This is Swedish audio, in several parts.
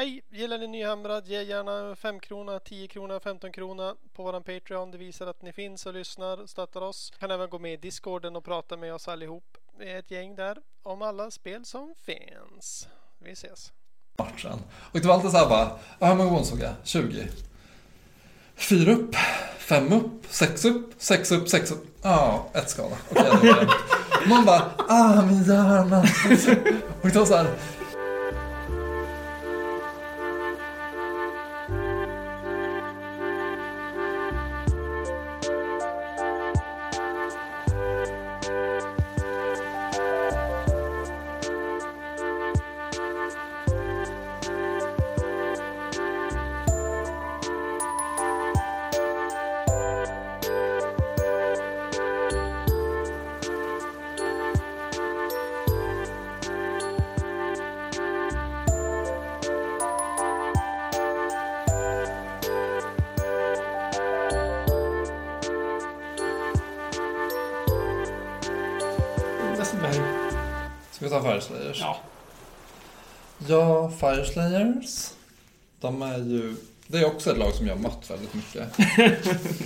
Hej, gillar ni Nyhamrad, ge gärna 5 krona, 10 krona, 15 krona på våran Patreon. Det visar att ni finns och lyssnar, stöttar oss. Kan även gå med i Discorden och prata med oss allihop. Vi är ett gäng där om alla spel som finns. Vi ses. Matchen. Och det var alltid så här bara, hur många gånger såg jag? 20. 4 upp, 5 upp, 6 upp, 6 upp, 6 upp. Ja, ett skada. Okej, det var det. Man bara, min hjärna. Och det var så här... Fyreslayers. Ja. Ja, Fyreslayers. De är ju... Det är också ett lag som jag har mött väldigt mycket.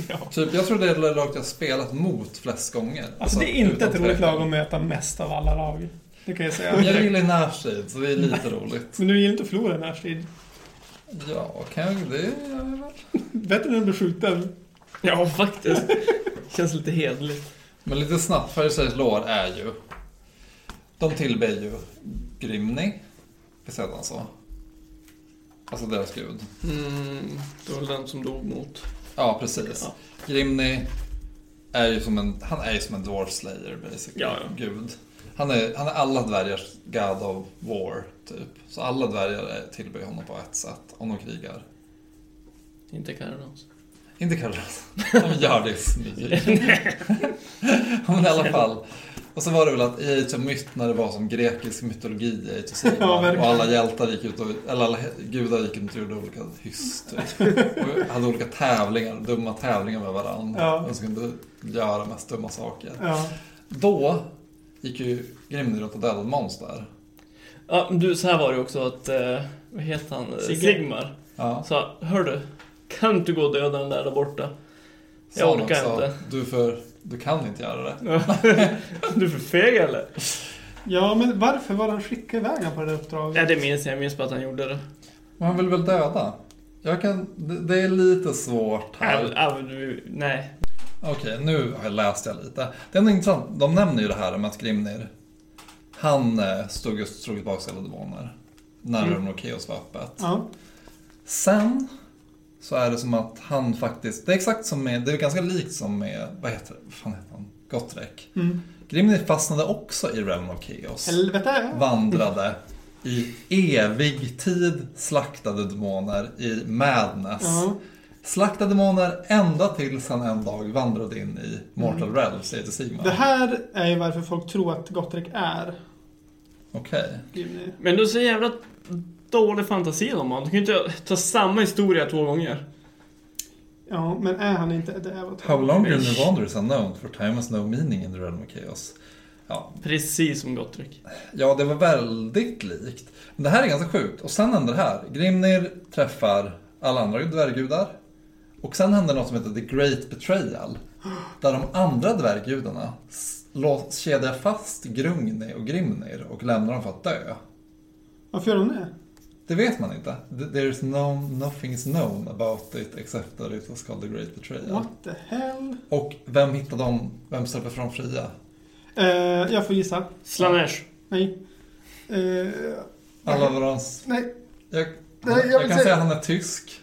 Ja. Typ, jag tror det är det lag jag har spelat mot flest gånger. Alltså det är inte ett roligt lag att möta mest av alla lag. Det kan jag säga. Jag gillar närstrid, så det är lite roligt. Men du gillar inte att förlora närstrid. Ja, kan jag det? Bättre än att bli skjuten. Ja, faktiskt. Känns lite hederligt. Men lite snabbt, Fyreslayers lår är ju... De tillber ju Grimnir. Visst är han så? Alltså deras gud. Det var den som dog mot. Ja, precis. Ja. Grimnir är ju som en... Han är ju som en dwarf slayer, basically. Ja, ja. Gud. Han är alla dvärgars god of war, typ. Så alla dvärgar tillber honom på ett sätt. Om de krigar. Inte Kharadron. De gör det smyg. Men i alla fall... Och så var det väl att i Age of Myth, när det var som grekisk mytologi i Age of Sigmar, ja, och alla hjältar gick ut och, eller alla gudar gick ut och gjorde olika hyss och hade olika tävlingar, dumma tävlingar med varandra, ja. Och så kunde göra mest dumma saker, ja. Då gick ju Grimnir runt och dödade monster. Ja, men du, så här var det också att vad heter han? Sigmar, ja. Så hör du, kan inte gå och döda den där borta? Jag orkar också, inte. Du kan inte göra det. Du är för feg, eller? Ja, men varför var han skickad iväg på det uppdraget? Ja, det minns jag. Jag minns på att han gjorde det. Men han vill väl döda? Det är lite svårt här. Nej. Okej, nu har jag läst lite. Det är nog intressant. De nämner ju det här med att Grimnir. Han stod just och slog tillbaka alla demoner. När Realm of Chaos var öppet. Ja. Sen... så är det som att han faktiskt... Det är exakt som med... Det är ganska likt som med... Vad fan heter han? Gotrek. Grimnir fastnade också i Realm of Chaos. Helvete! Vandrade i evig tid, slaktade demoner i madness. Slaktade demoner ända tills han en dag vandrade in i Mortal Realms, Age of Sigmar. Det här är ju varför folk tror att Gotrek är... Okej. Men du säger jävla... dålig fantasi om man. Du kan ju inte ta samma historia 2 gånger. Ja, men är han inte... Det är How long in the wander is unknown, for time has no meaning in the realm of chaos. Ja. Precis som Gotrek. Ja, det var väldigt likt. Men det här är ganska sjukt. Och sen händer det här. Grimnir träffar alla andra dvärggudar. Och sen händer något som heter The Great Betrayal. Där de andra dvärggudarna kedjar fast Grungnir och Grimnir och lämnar dem för att dö. Varför gör de det? Det vet man inte. There's nothing's known about it except that it was called the Great Betrayal. What the hell? Och vem hittade dem? Vem släpper fram fria? Jag får gissa. Slanesh. Nej. Alla varans. Nej. Jag kan säga att han är tysk.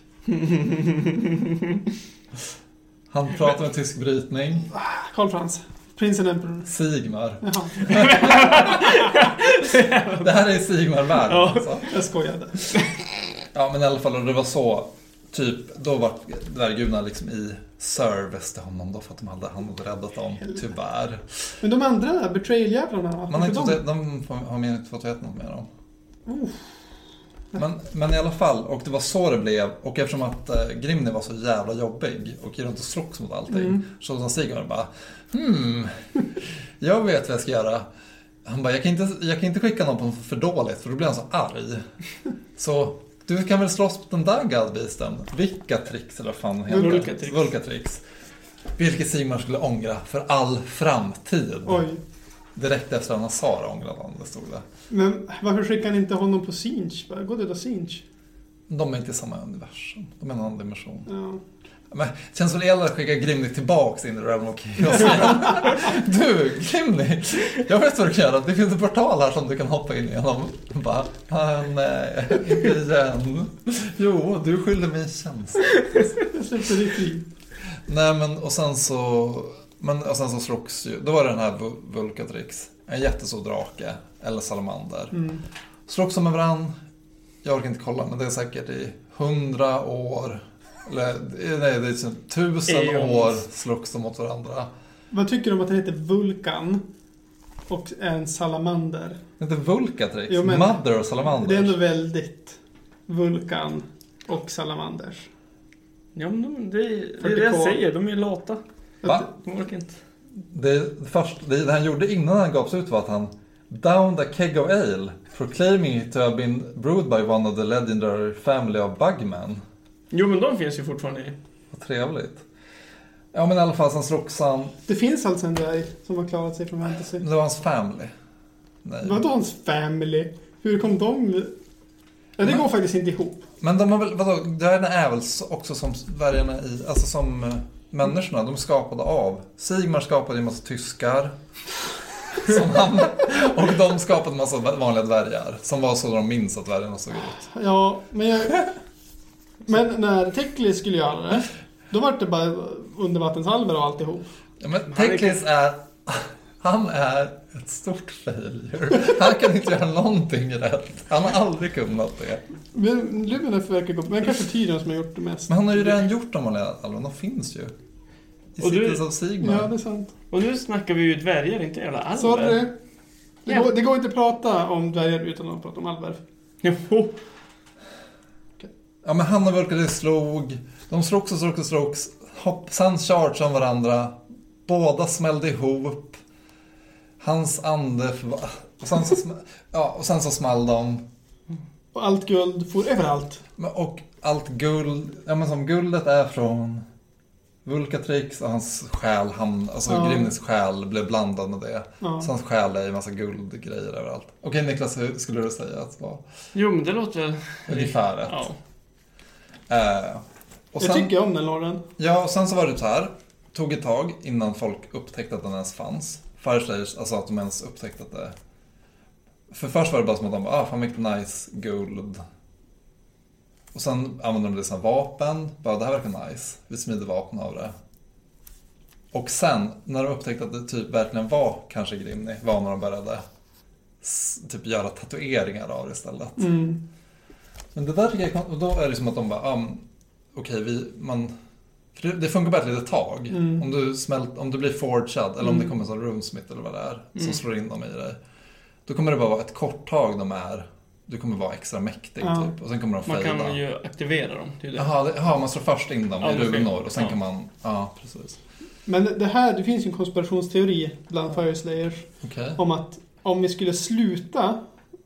Han pratar med tysk brytning. Karl Frans. Prinsen Emperor. Sigmar. Det här är Sigmar-världen. Ja, alltså. Jag skojade. Ja, men i alla fall, det var så, typ, då var dvärgudarna liksom i service till honom då, för att han hade räddat dem, tyvärr. Men de andra där, betrayal-jävlarna, de har inte fått veta något mer om. Men i alla fall, och det var så det blev. Och eftersom att Grimnir var så jävla jobbig och gick runt och slogs mot allting, så sa Sigmar bara jag vet vad jag ska göra. Han bara, jag kan inte skicka någon på för dåligt, för då blir han så arg. Så Du kan väl slåss mot den där gadbeasten? Vulcatrix eller vad fan heter? Vulcatrix. Vilket Sigmar skulle ångra för all framtid. Oj. Direkt efter att han sa det ångrade han, det stod där. Men varför skickar han inte honom på Sinch? Gå döda Sinch. De är inte i samma universum. De är en annan dimension. Ja. Men känns väl elad att skicka Grimnir tillbaks in i Realm of Chaos. Du, Grimnir, jag vet vad du kan göra. Det finns en portal här som du kan hoppa in igenom. Bara, nej, inte igen. Jo, du skyller mig en tjänst. Jag släppte dig fri. Nej, men och sen så slogs ju. Då var det den här Vulcatrix. En jättestor drake. Eller salamander. Mm. Slogs som en varann. Jag orkar inte kolla, men det är säkert i 100 år. Eller, nej, det är liksom 1000 år slogs de mot varandra. Vad tycker du om att han heter Vulcan och en salamander? Det heter Vulcatrix, jo, Mother och Salamander. Det är ändå väldigt Vulcan och Salamanders. Ja, men det är det jag säger, de är lata. Va? De orkar inte. Det han gjorde innan han gavs ut var att han downed a keg of ale, proclaiming it to have been brewed by one of the legendary family of Bugman. Jo, men de finns ju fortfarande i. Vad trevligt. Ja, men i alla fall sen slogs han. Det finns alltså en där som har klarat sig från fantasy. Det var hans family. Nej. Vadå hans family? Hur kom de? Ja, det går faktiskt inte ihop. Men de har väl, vadå, dvärgarna är väl också som dvärgarna i, alltså som människorna, de skapade av. Sigmar skapade en massa tyskar. Och de skapade en massa vanliga dvärgar. Som var så de minns att dvärgarna såg ut. Ja, men jag... Men när Tecklis skulle göra det, då var det bara undervattenshalver och alltihop. Ja, men Tecklis han är ett stort failure. Han kan inte göra någonting rätt. Han har aldrig kunnat det. Men Lumina förverkar upp. Men kanske Tyrion som har gjort det mest. Men han har ju redan gjort dem alla. De finns ju. I Cities of Sigmar. Ja, det är sant. Och nu snackar vi ju dvärgar, inte jävla alver. Sorry. Det går inte att prata om dvärgar utan att prata om alver. Jo. Ja, men han och Vulcatrix slog. De slogs. Sen charge om varandra. Båda smällde ihop. Hans ande och sen så small de. Och allt guld for överallt. Och allt guld. Ja, men som guldet är från Vulcatrix och hans själ. Grimners själ blev blandad med det. Ja. Så hans själ är en massa guldgrejer överallt. Okej, Niklas, hur skulle du säga att det var? Jo, men det låter ungefär rätt. Ja. Och sen, jag tycker om den Lauren. Ja, och sen så var det så här. Tog ett tag innan folk upptäckte att den ens fanns. Fyreslayers, alltså att de ens upptäckte att det... För först var det bara som att de bara, fan vilket nice guld. Och sen använde de det som vapen. Bara, det här verkar nice. Vi smider vapen av det. Och sen, när de upptäckte att det typ verkligen var kanske Grimnir, var när de började typ göra tatueringar av det istället. Mm. Men det där tycker jag, och då är det som att de bara, det funkar bara ett litet tag. Mm. Om du blir forgead, eller om det kommer en sån runesmith eller vad det är, som slår in dem i dig. Då kommer det bara vara ett kort tag du kommer vara extra mäktig typ. Och sen kommer de fejda. Man kan ju aktivera dem. Det är det. Jaha, man slår först in dem i runor och sen kan man, ja precis. Men det finns ju en konspirationsteori bland Fyreslayers om att om vi skulle sluta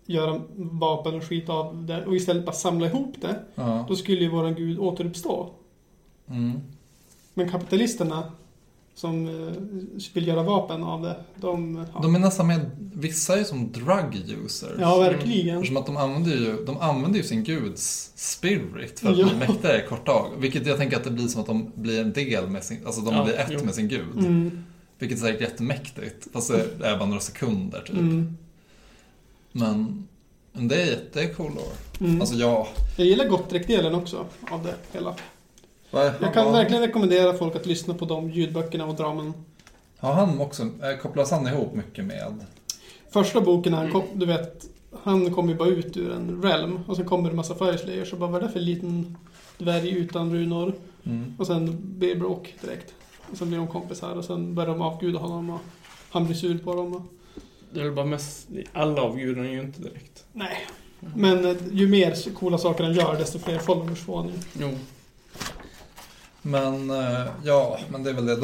göra vapen och skit av det och istället bara samla ihop det, då skulle ju våran gud återuppstå. Mm. Men kapitalisterna som vill göra vapen av det, de är nästan med, vissa är som drug users. Ja, verkligen. Som att de använder ju sin guds spirit för att bli mäktigare i kort tag, vilket jag tänker att det blir som att de blir en del med sin, alltså de blir ett med sin gud. Mm. Vilket är säkert jättemäktigt, fast det är bara några sekunder typ. Mm. Men det är jättecool lore. Mm. Alltså jag gillar Gotrek-delen också av det hela. Jag kan verkligen rekommendera folk att lyssna på de ljudböckerna och dramen. Ja, han också kopplas han ihop mycket med. Första boken han kom ju bara ut ur en realm och sen kommer det en massa Fyreslayers och bara, vad är det för liten dvärg utan runor? Mm. Och sen blir bråk direkt. Och sen blir de kompisar och sen börjar de avguda honom och han blir sur på dem. Det är bara mest, alla avgudarna är ju inte direkt. Nej, men ju mer coola saker han gör, desto fler followers får han ju. Jo. Men ja, men det är väl det.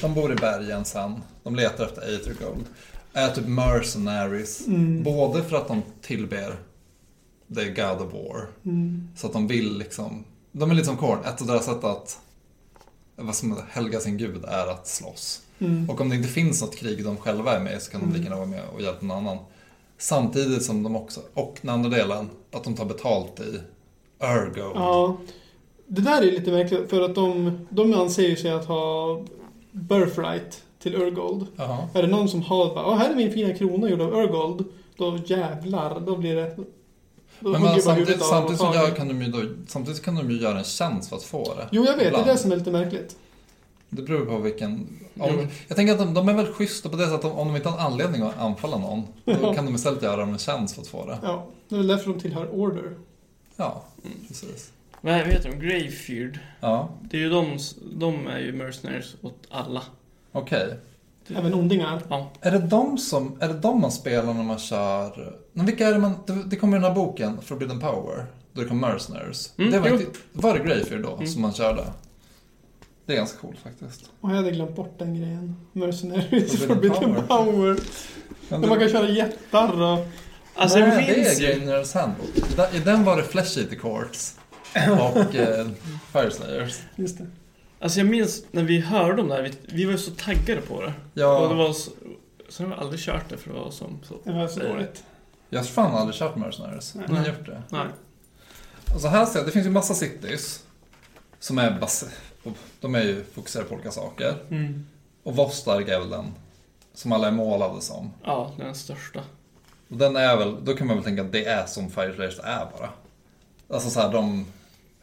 De bor i bergen sen. De letar efter Aether Gold. Är typ mercenaries. Både för att de tillber det är God of War. Mm. Så att de vill liksom... De är lite som Korn. Ett av deras sätt att vad som helga sin gud är att slåss. Mm. Och om det inte finns något krig de själva är med i så kan de lika gärna vara med och hjälpa någon annan. Samtidigt som de också... Och den andra delen, att de tar betalt i Ergo. Ja, det där är lite märkligt för att de anser sig att ha birthright till Urgold. Uh-huh. Är det någon som har bara, här är min fina krona gjord av Urgold, då jävlar, då blir det... Då men samtidigt kan de ju göra en chans för att få det. Jo, jag vet, ibland. Det är det som är lite märkligt. Det beror på vilken... jag tänker att de är väl schyssta på det sättet att om de inte har anledning att anfalla någon, då kan de istället göra en chans för att få det. Ja, det är därför de tillhör Order. Ja, precis. Men vet du, Greyfyr. Ja. Det är ju de är ju mercenaries åt alla. Okej. Okay. Även ondingar. Ja. Är det de man spelar när man kör... Vilka är det man... Det kommer i den här boken, Forbidden Power, då det kom mercenaries. Mm, var det Greyfyr då som man körde? Det är ganska coolt faktiskt. Och jag hade glömt bort den grejen. Mercenaries, Forbidden Power. Men man kan köra jättar och... Alltså, nej, det finns det är Grimnirs handbok. I den var det Flash Eater Courts och Fyreslayers. Just det. Alltså jag minns när vi hörde om det här, vi var så taggade på det. Ja. Och det var så har vi aldrig kört det för det var som så. Det var så dåligt. Jag har fan aldrig kört Mercenaries. Ni har gjort det? Nej. Alltså här ser jag, det finns ju massa cities som är de är ju fokuserade på olika saker. Mm. Och Vostarg är väl den som alla är målade som. Ja, den största. Och den är väl, då kan man väl tänka att det är som Fyreslayers är bara. Alltså så här, de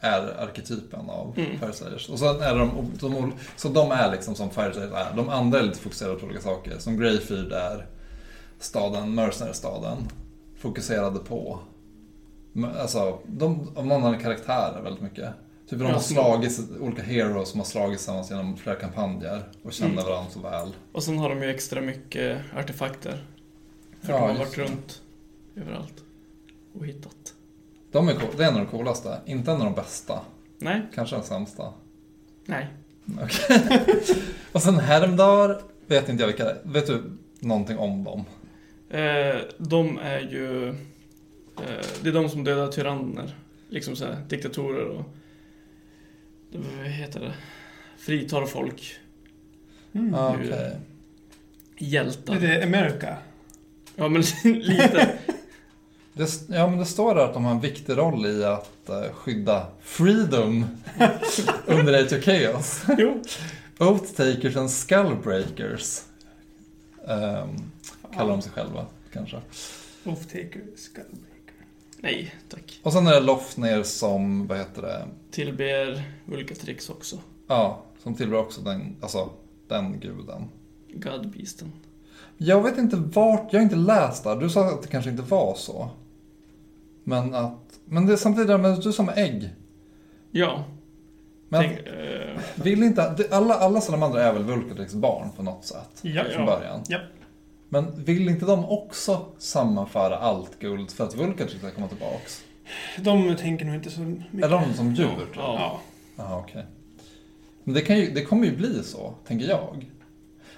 är arketypen av Fyreslayers. Och sen är de så de är liksom som Fyreslayers är. De andra är lite fokuserade på olika saker. Som Greyfyr är staden, Mercenary-staden, fokuserade på. Alltså, de av någon annan karaktär väldigt mycket. Typ de har slagit olika heroes som har slagit tillsammans genom flera kampanjer och känner varandra så väl. Och sen har de ju extra mycket artefakter. För de har varit runt överallt och hittat. De är det är en av de coolaste, inte en av de bästa. Nej. Kanske den sämsta. Nej. Okej. Okay. Och sen Hermdar, vet inte jag vilka det är. Vet du någonting om dem? De är ju... det är de som dödar tyranner. Liksom så här, diktatorer och... Vad heter det? Fritar folk. Mm. Okej. Okay. Hjältar. Är det America? Ja, men lite. Men det står där att de har en viktig roll i att skydda freedom under Age of Chaos. Jo. Oath Takers and Skullbreakers kallar de sig själva, kanske. Oath Taker, Skullbreaker. Nej, tack. Och sen är det Lofner som, vad heter det? Tillber Vulcatrix också. Ja, som tillber också den guden. Godbeasten. Jag vet inte vart, jag har inte läst där. Du sa att det kanske inte var så. Men det är samtidigt men du som ägg. Ja. Men vill inte alla sådana andra är väl Vulcatrix barn på något sätt från början. Ja. Men vill inte de också sammanföra allt guld för att Vulcatrix ska komma tillbaks? De tänker nog inte så mycket. Är de som djur? Ja. Ja, okej. Men det kommer ju bli så, tänker jag.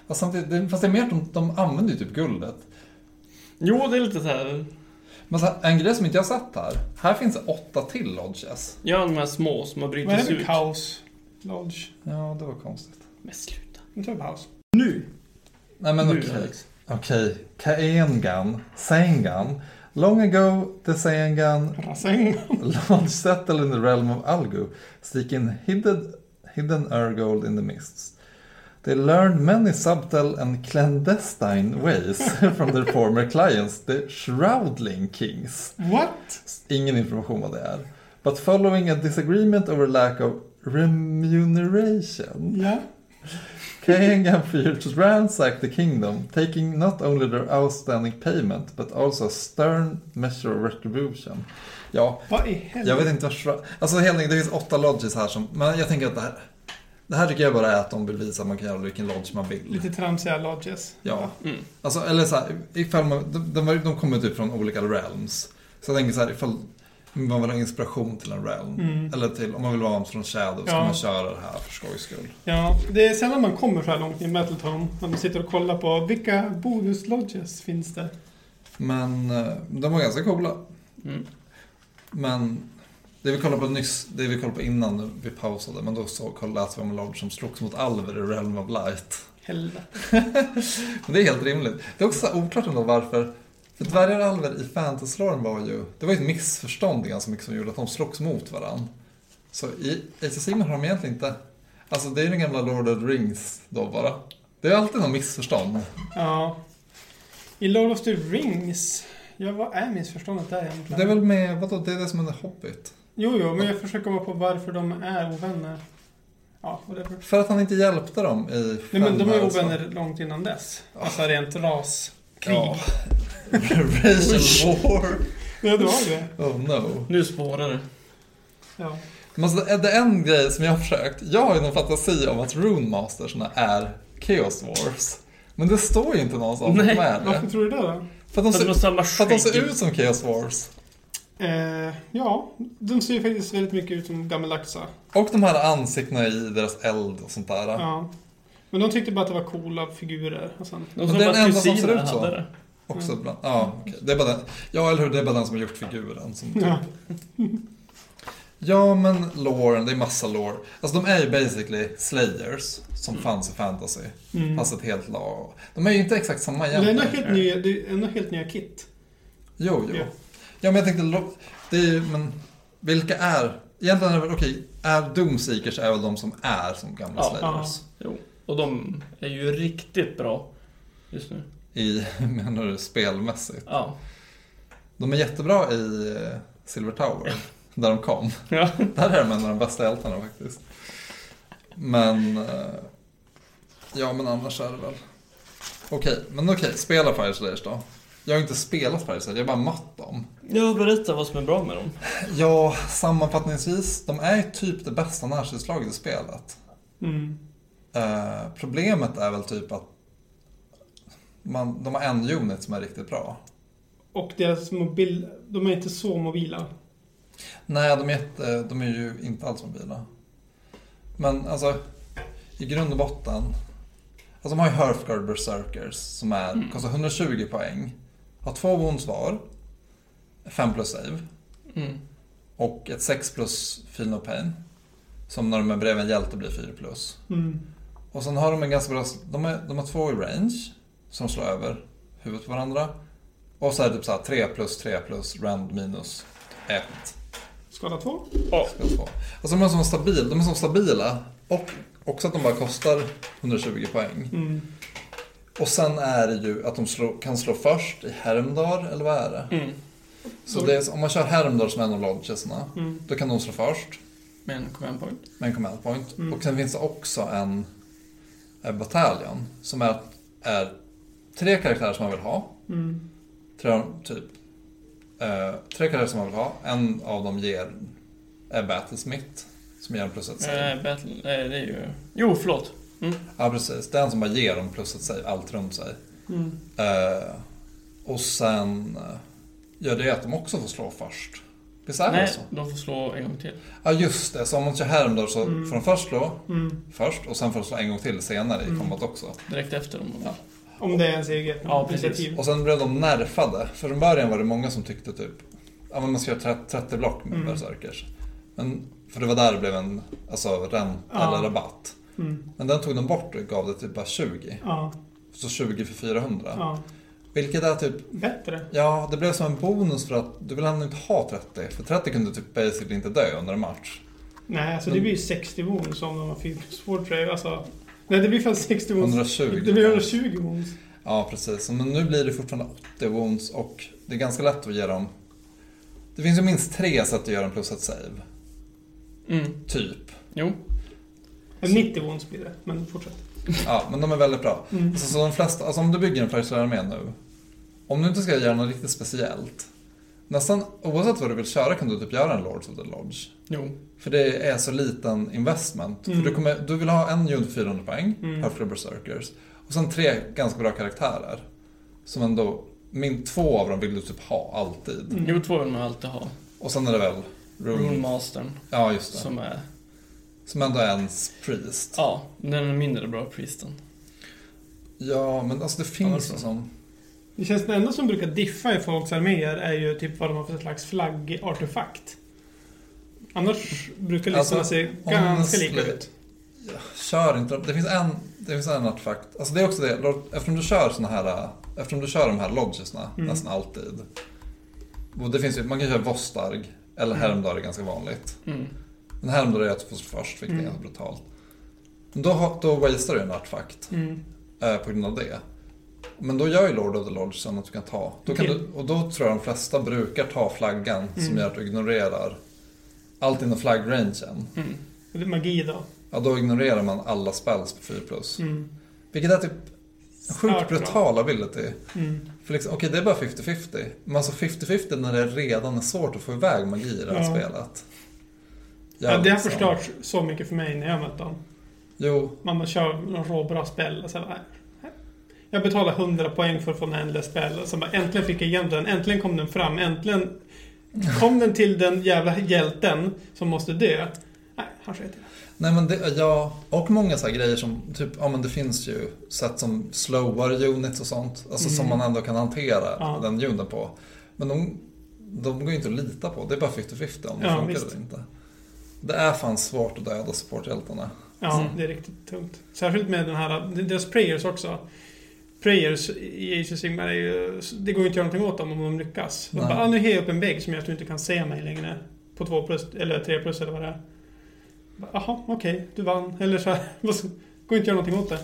Fast det är mer att de använder ju typ guldet. Jo, det är lite så här. Men så här, en grej som inte jag har sett här finns det 8 till lodges. Ja, de här små som har brytits ut. Vad är kaos lodge? Ja, det var konstigt. Men sluta. Nu tar vi paus. Nu! Nej, men okej. Kaengan, Sengan, long ago the Sengan, lodge settled in the realm of Algu, seeking hidden Urgold in the mists. They learned many subtle and clandestine ways from their former clients, the Shroudling Kings. What? Ingen information vad det är. But following a disagreement over lack of remuneration. Yeah. Kaengan feared to ransack the kingdom, taking not only their outstanding payment, but also a stern measure of retribution. Ja, vad i helvete? Jag vet inte vad Alltså det finns 8 lodges här som... Men jag tänker att det här tycker jag bara är att de vill visa att man kan göra vilken lodge man vill. Lite tramsiga lodges. Ja. Mm. Alltså, eller så här, ifall man, de kommer typ från olika realms. Så jag tänker så här, ifall man vill ha inspiration till en realm. Mm. Eller till, om man vill vara från Shadow så kan man köra det här för skojs skull. Ja, det är sällan man kommer så här långt i Metaltown. När man sitter och kollar på vilka bonus lodges finns det. Men de var ganska coola. Mm. Men det vi kollade på nyss, det vi kollade på innan vi pausade, men då så kollade vi om en lord som slogs mot alver i Realm of Light. Helvete. Men det är helt rimligt. Det är också oklart ändå varför. För dvärgar och alver i fantasy-låren var ju, det var ju ett missförstånd ganska mycket som gjorde att de slogs mot varandra. Så i Age of Sigmar har de egentligen inte, alltså det är ju den gamla Lord of the Rings då bara. Det är alltid någon missförstånd. Ja. I Lord of the Rings, ja, vad är missförståndet där egentligen? Det är väl med, vadå, det är det som är Hobbit. Jo, men jag försöker vara på varför de är ovänner. Ja, för att han inte hjälpte dem i fem. Nej, men de är ovänner långt innan dess. Ja. Alltså rent ras, krig. Ja. Racial war. Ja, det var det. Oh no. Nu spårar det. Ja. Men så är det en grej som jag har försökt. Jag har ju någon fantasi om att Runemastersna är Chaos Wars. Men det står ju inte någonstans. Nej, varför tror du det då? För att de ser ut som Chaos Wars. Ja, de ser ju faktiskt väldigt mycket ut som gammeldagsar. Och de här ansiktena i deras eld och sånt där. Ja. Men de tyckte bara att det var coola figurer. Och sen. De det är den enda som ser ut så. Det. Också bland, ja, okay. Det är bara den. Ja, eller hur, det är bara den som har gjort figuren. Som typ. Ja. Ja, men loren, det är massa lore. Alltså de är ju basically slayers som fanns i fantasy. Fast ett helt lag. De är ju inte exakt samma egentligen. Det är ändå helt nya kit. Jo. Yeah. Ja, men jag tänkte, det är ju, men vilka är, egentligen är det väl, okej, är Doomseekers är väl de som är som gamla slayers. Jo, och de är ju riktigt bra just nu. Menar du spelmässigt? Ja. De är jättebra i Silver Tower. Där de kom. Ja. Där är de en av de bästa hjältarna faktiskt. Men ja, men annars är det väl. Okej, spela Fyreslayers då. Jag har inte spelat Fyreslayers, jag har bara mött dem. Ja, berätta vad som är bra med dem. Ja, sammanfattningsvis, de är typ det bästa närstridslaget i spelet. Problemet är väl typ att de har en unit som är riktigt bra. Och deras de är inte så mobila. Nej, de är ju inte alls mobila. Men alltså, i grund och botten, alltså de har ju Hearthguard Berserkers som är, kostar 120 poäng, har 2 wounds var, 5 plus save och ett 6 plus feel no pain, som när de är bredvid en hjälte blir 4 plus. Och sen har de en ganska bra, de har 2 i range som slår över huvudet på varandra, och så är det typ så här 3 plus rand minus 1. Skada 2? Ja. Skada 2. Alltså de är så stabila. Och också att de bara kostar 120 poäng. Och sen är det ju att de kan slå först i Hermdar, eller vad är det? Så det är, om man kör Hermdar som en av lodgesna, då kan de slå först. Med en command point. Och sen finns det också en bataljon som är 3 karaktärer som man vill ha. 3 karaktärer som man vill ha. En av dem är Battlesmith som ger en plus ett save. Det är ju... Jo, förlåt. Ja, precis. Den som bara ger dem plus ett save allt runt sig. Och sen gör det att de också får slå först. Nej, också. De får slå en gång till. Ja, just det. Så om man kör Hermdar så får de först slå först och sen får de slå en gång till senare i kombat också. Direkt efter dem. Ja. Om det är ens eget initiativ. Och sen blev de nerfade. För från början var det många som tyckte typ att man ska göra 30 block med berserkers. Men för det var där det blev en eller rabatt. Men den tog de bort och gav det typ bara 20. Så 20 för 400. Vilket är typ bättre. Ja, det blev som en bonus för att du vill ändå inte ha 30. För 30 kunde typ basically inte dö under en match. Nej, alltså det blir ju 60 bonus om de har svårt trade. Alltså... Nej, det blir fan 60 wounds. 120. Det blir 120 wounds. Ja, precis. Men nu blir det fortfarande 80 wounds och det är ganska lätt att ge dem... Det finns ju minst 3 sätt att göra en plus ett save. Typ. Jo. 90 wounds blir det, men fortsätt. Ja, men de är väldigt bra. Alltså, så de flesta, alltså om du bygger en Fyreslayers-armé nu, om du inte ska göra något riktigt speciellt, nästan oavsett vad du vill köra kan du typ göra en Lords of the Lodge. Jo. För det är så liten investment. För du vill ha en unit 400 poäng, Hearthguard Berserkers, och sen 3 ganska bra karaktärer. Som ändå, 2 av dem vill du typ ha alltid. Jo, 2 vill man alltid ha. Och sen är det väl Runemastern. Ja, just det. Som ändå är ens priest. Ja, den är mindre bra priesten. Ja, men alltså det finns som... Det känns det enda som brukar diffa i folks arméer är ju typ vad de har för slags flaggartefakt. Annars brukar listorna alltså, se ganska lika ut. Kör inte. Det finns en artefakt. Alltså det är också det. Eftersom du kör de här lodgesna nästan alltid. Och det finns ju, man kan köra Vostarg eller Hermdar är ganska vanligt. Mm. Men Hermdar är ju att få först, vilket är ganska brutalt. Då wastear du en artefakt på grund av det. Men då gör ju Lord of the Lodge så att du kan ta. Då kan du, och då tror jag de flesta brukar ta flaggan som gör att du ignorerar allt inom flagg-rangen. Mm. Det är magi då. Ja, då ignorerar man alla spells på 4+. Mm. Vilket är typ sjukt brutal ability. För liksom, okej, det är bara 50-50. Men alltså 50-50 när det redan är svårt att få iväg magi i det här spelet. Ja, det har förstört så mycket för mig när jag mött dem. Jo. Man kör någon råbra spell och så här. Jag betalar 100 poäng för att få en endless spell. Så bara, äntligen fick jag igen den. Äntligen kom den fram. Äntligen kom den till den jävla hjälten som måste dö. Nej, han sköt till. Nej, men det, ja, och många så här grejer som typ, ja men det finns ju sätt som slowar units och sånt. Alltså som man ändå kan hantera den uniten på. Men de går ju inte att lita på. Det är bara 50-50 om det funkar visst. Eller inte. Det är fan svårt att döda supporthjältarna. Ja, det är riktigt tungt. Särskilt med den här, deras prayers också. Prayers i Age of Sigmar är ju, det går ju inte göra någonting åt dem om de lyckas. De bara, nu hejar upp en vägg som jag inte kan se mig längre. På 2+ eller 3+ eller vad det är. Jaha, okej, du vann. Eller så här, går inte göra någonting åt det.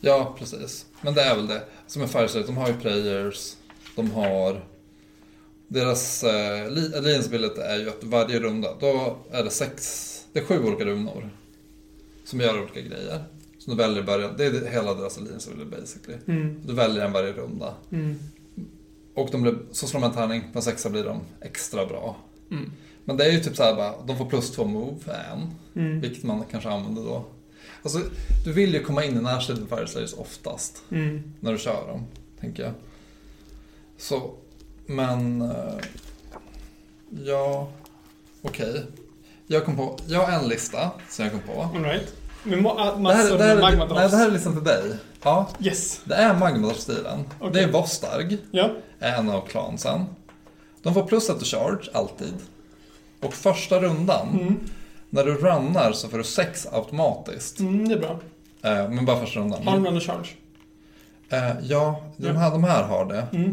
Ja, precis. Men det är väl det. Som en Fyreslayers, de har ju prayers. De har... Deras alliansbildet är ju att varje runda, då är det 7 olika runor som gör olika grejer. Så du väljer varje, det är hela deras alliansbild basically. Du väljer en varje runda. Och så slår man en tärning, på 6 blir de extra bra. Men det är ju typ så här bara, de får +2 move vilket man kanske använder då. Alltså, du vill ju komma in i närstrid med Fyreslayers oftast när du kör dem, tänker jag. Så... Men ja, okej. Jag har en lista som jag kom på. All right. Men det här är Magmadroth. Nej, det här är liksom till dig. Ja. Yes. Det är Magmadroth-stilen. Okay. Det är Vostarg. Ja. Är en av klansen. De får plus att charge alltid. Och första rundan när du runnar så får du 6 automatiskt. Det är bra. Men bara första rundan. Har de en charge? De här har det.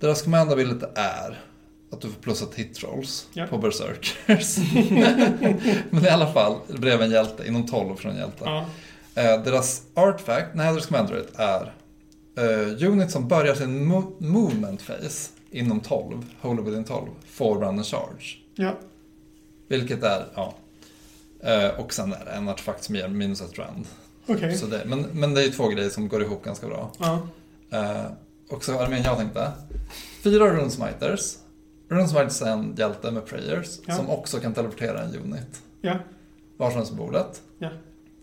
Deras command-ability är att du får plussat hitrolls på Berserkers. Men i alla fall, bredvid en hjälte, inom 12 från en hjälte. Deras artifact, deras command-ability är unit som börjar sin movement phase inom 12, hold within 12, får run and charge. Ja. Vilket är, och sen är det en artifact som ger minus ett rand. Okay. Så det, men det är ju 2 grejer som går ihop ganska bra. Och så armén jag tänkte. 4 runesmiters. Runesmiters är en hjälte med prayers som också kan teleportera en unit. Ja. Varsom på bordet. Ja.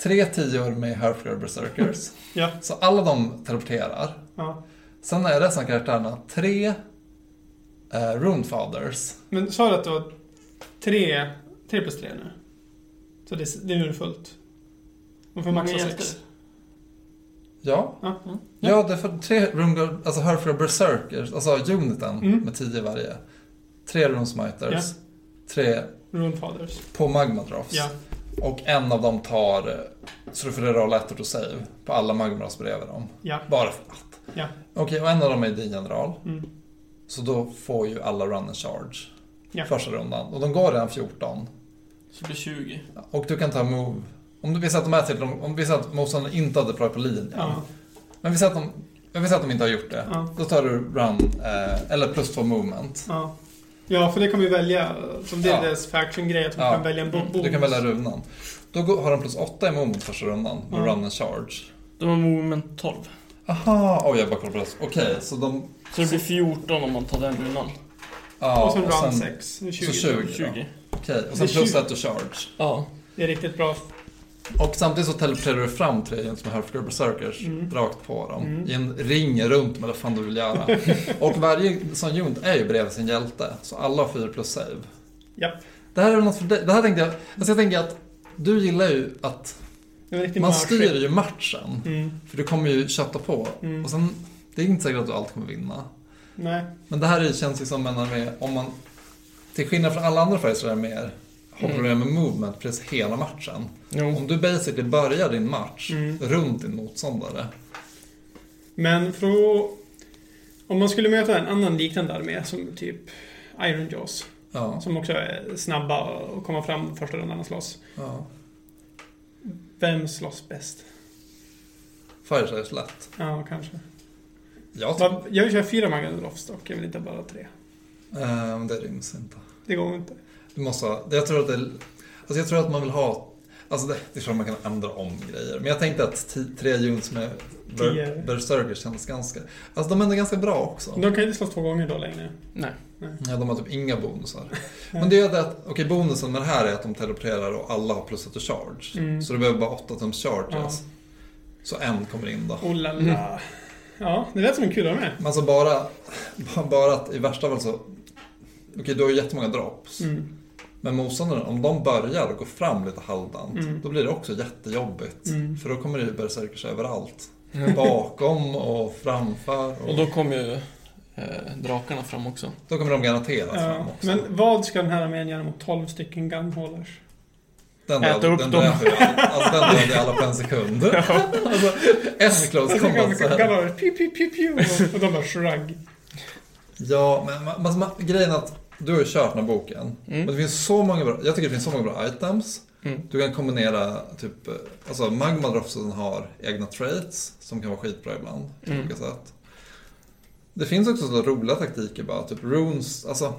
3 10 med Hearthguard Berserkers. Ja. Så alla de teleporterar. Ja. Sen är resten av karaktärerna 3 Runefathers. Men sa du att det var 3 + 3 nu? Så det är nu fullt. Man får maxa 6. Ja. Ja, det är för 3 Rungar, alltså Hearthguard Berserkers, alltså uniten med 10 varje. 3 Runesmiters, 3 Runefathers på Magmadroths. Ja. Och en av dem tar, så du får det rolla 1 och save på alla Magmadroths bredvid dem. Ja. Bara för att. Ja. Okej, och en av dem är din general. Så då får ju alla run and charge första rundan. Och de går redan 14. Så det blir 20. Och du kan ta move. Om du visar att de är till, om vi säger att motståndaren inte hade plockat på linjen. Ja. Men vi säger att de inte har gjort det. Ja. Då tar du run eller +2 movement. Ja. Ja, för det kan vi välja som det är deras faction-grej att man kan välja en bonus. Du kan välja runan. Då har de +8 i movement första rundan med run and charge. De har movement 12. Aha, jag bara kollar på det. Okej, så det blir 14 om man tar den runan. Ja, och sen run 6. 20. Okej, och sen +1 och charge. Ja, det är riktigt bra. Och samtidigt så teleporterar du fram 3 units med Hearthguard Berserkers rakt på dem i en ring runt med vad fan du vill göra. Och varje sån unit är ju bredvid sin hjälte, så alla har 4+ save. Japp. Det här är något för dig. Det här tänkte jag, alltså jag tänker att du gillar ju att man styr ju matchen för du kommer ju köta på och sen Det är inte säkert att du alltid kommer vinna. Nej. Men det här känns liksom en armé, om man till skillnad från alla andra Fyreslayers har problem med movement precis hela matchen. Jo. Om du basically börjar din match runt din motståndare. Men för om man skulle möta en annan liknande armé som typ Ironjaws, ja, som också är snabba och kommer fram första rundan och slåss. Ja. Vem slåss bäst? Fyreslayers lätt. Ja, kanske. Jag vill köra 4 Magmadroths dock, jag vill inte bara 3. Det ryms inte. Det går inte. Du måste ha, jag tror att man vill ha, alltså det är så att man kan ändra om grejer. Men jag tänkte att 3 units med Berserkers känns ganska, alltså de är ganska bra också. De kan ju slås 2 gånger då längre. Nej. Ja, de har typ inga bonusar. Men det är det att, okej, bonusen med det här är att de teleporterar och alla har plus 1 och charge. Så du behöver bara 8 tums charges. Ja. Så en kommer in då. Ja, det lät som en kul armé. Men alltså bara att i värsta fall så... Okej, du har ju jättemånga drops. Men motståndaren, om de börjar och går fram lite halvdant, då blir det också jättejobbigt. För då kommer det ju berserkers överallt. Bakom och framför. Och då kommer ju drakarna fram också. Då kommer de garanterat fram också. Men vad ska den här armén göra mot 12 stycken gunhaulers? Äta upp den dem. Den dödade alla på en sekund. Alltså, S-close combat så här. Och de bara shrug. Ja, men grejen är att du har ju kört den här boken. Men det finns så många bra, jag tycker det finns så många bra items. Du kan kombinera typ, alltså Magmadroth som har egna traits som kan vara skitbra ibland på olika sätt. Det finns också så roliga taktiker bara, typ runes, alltså.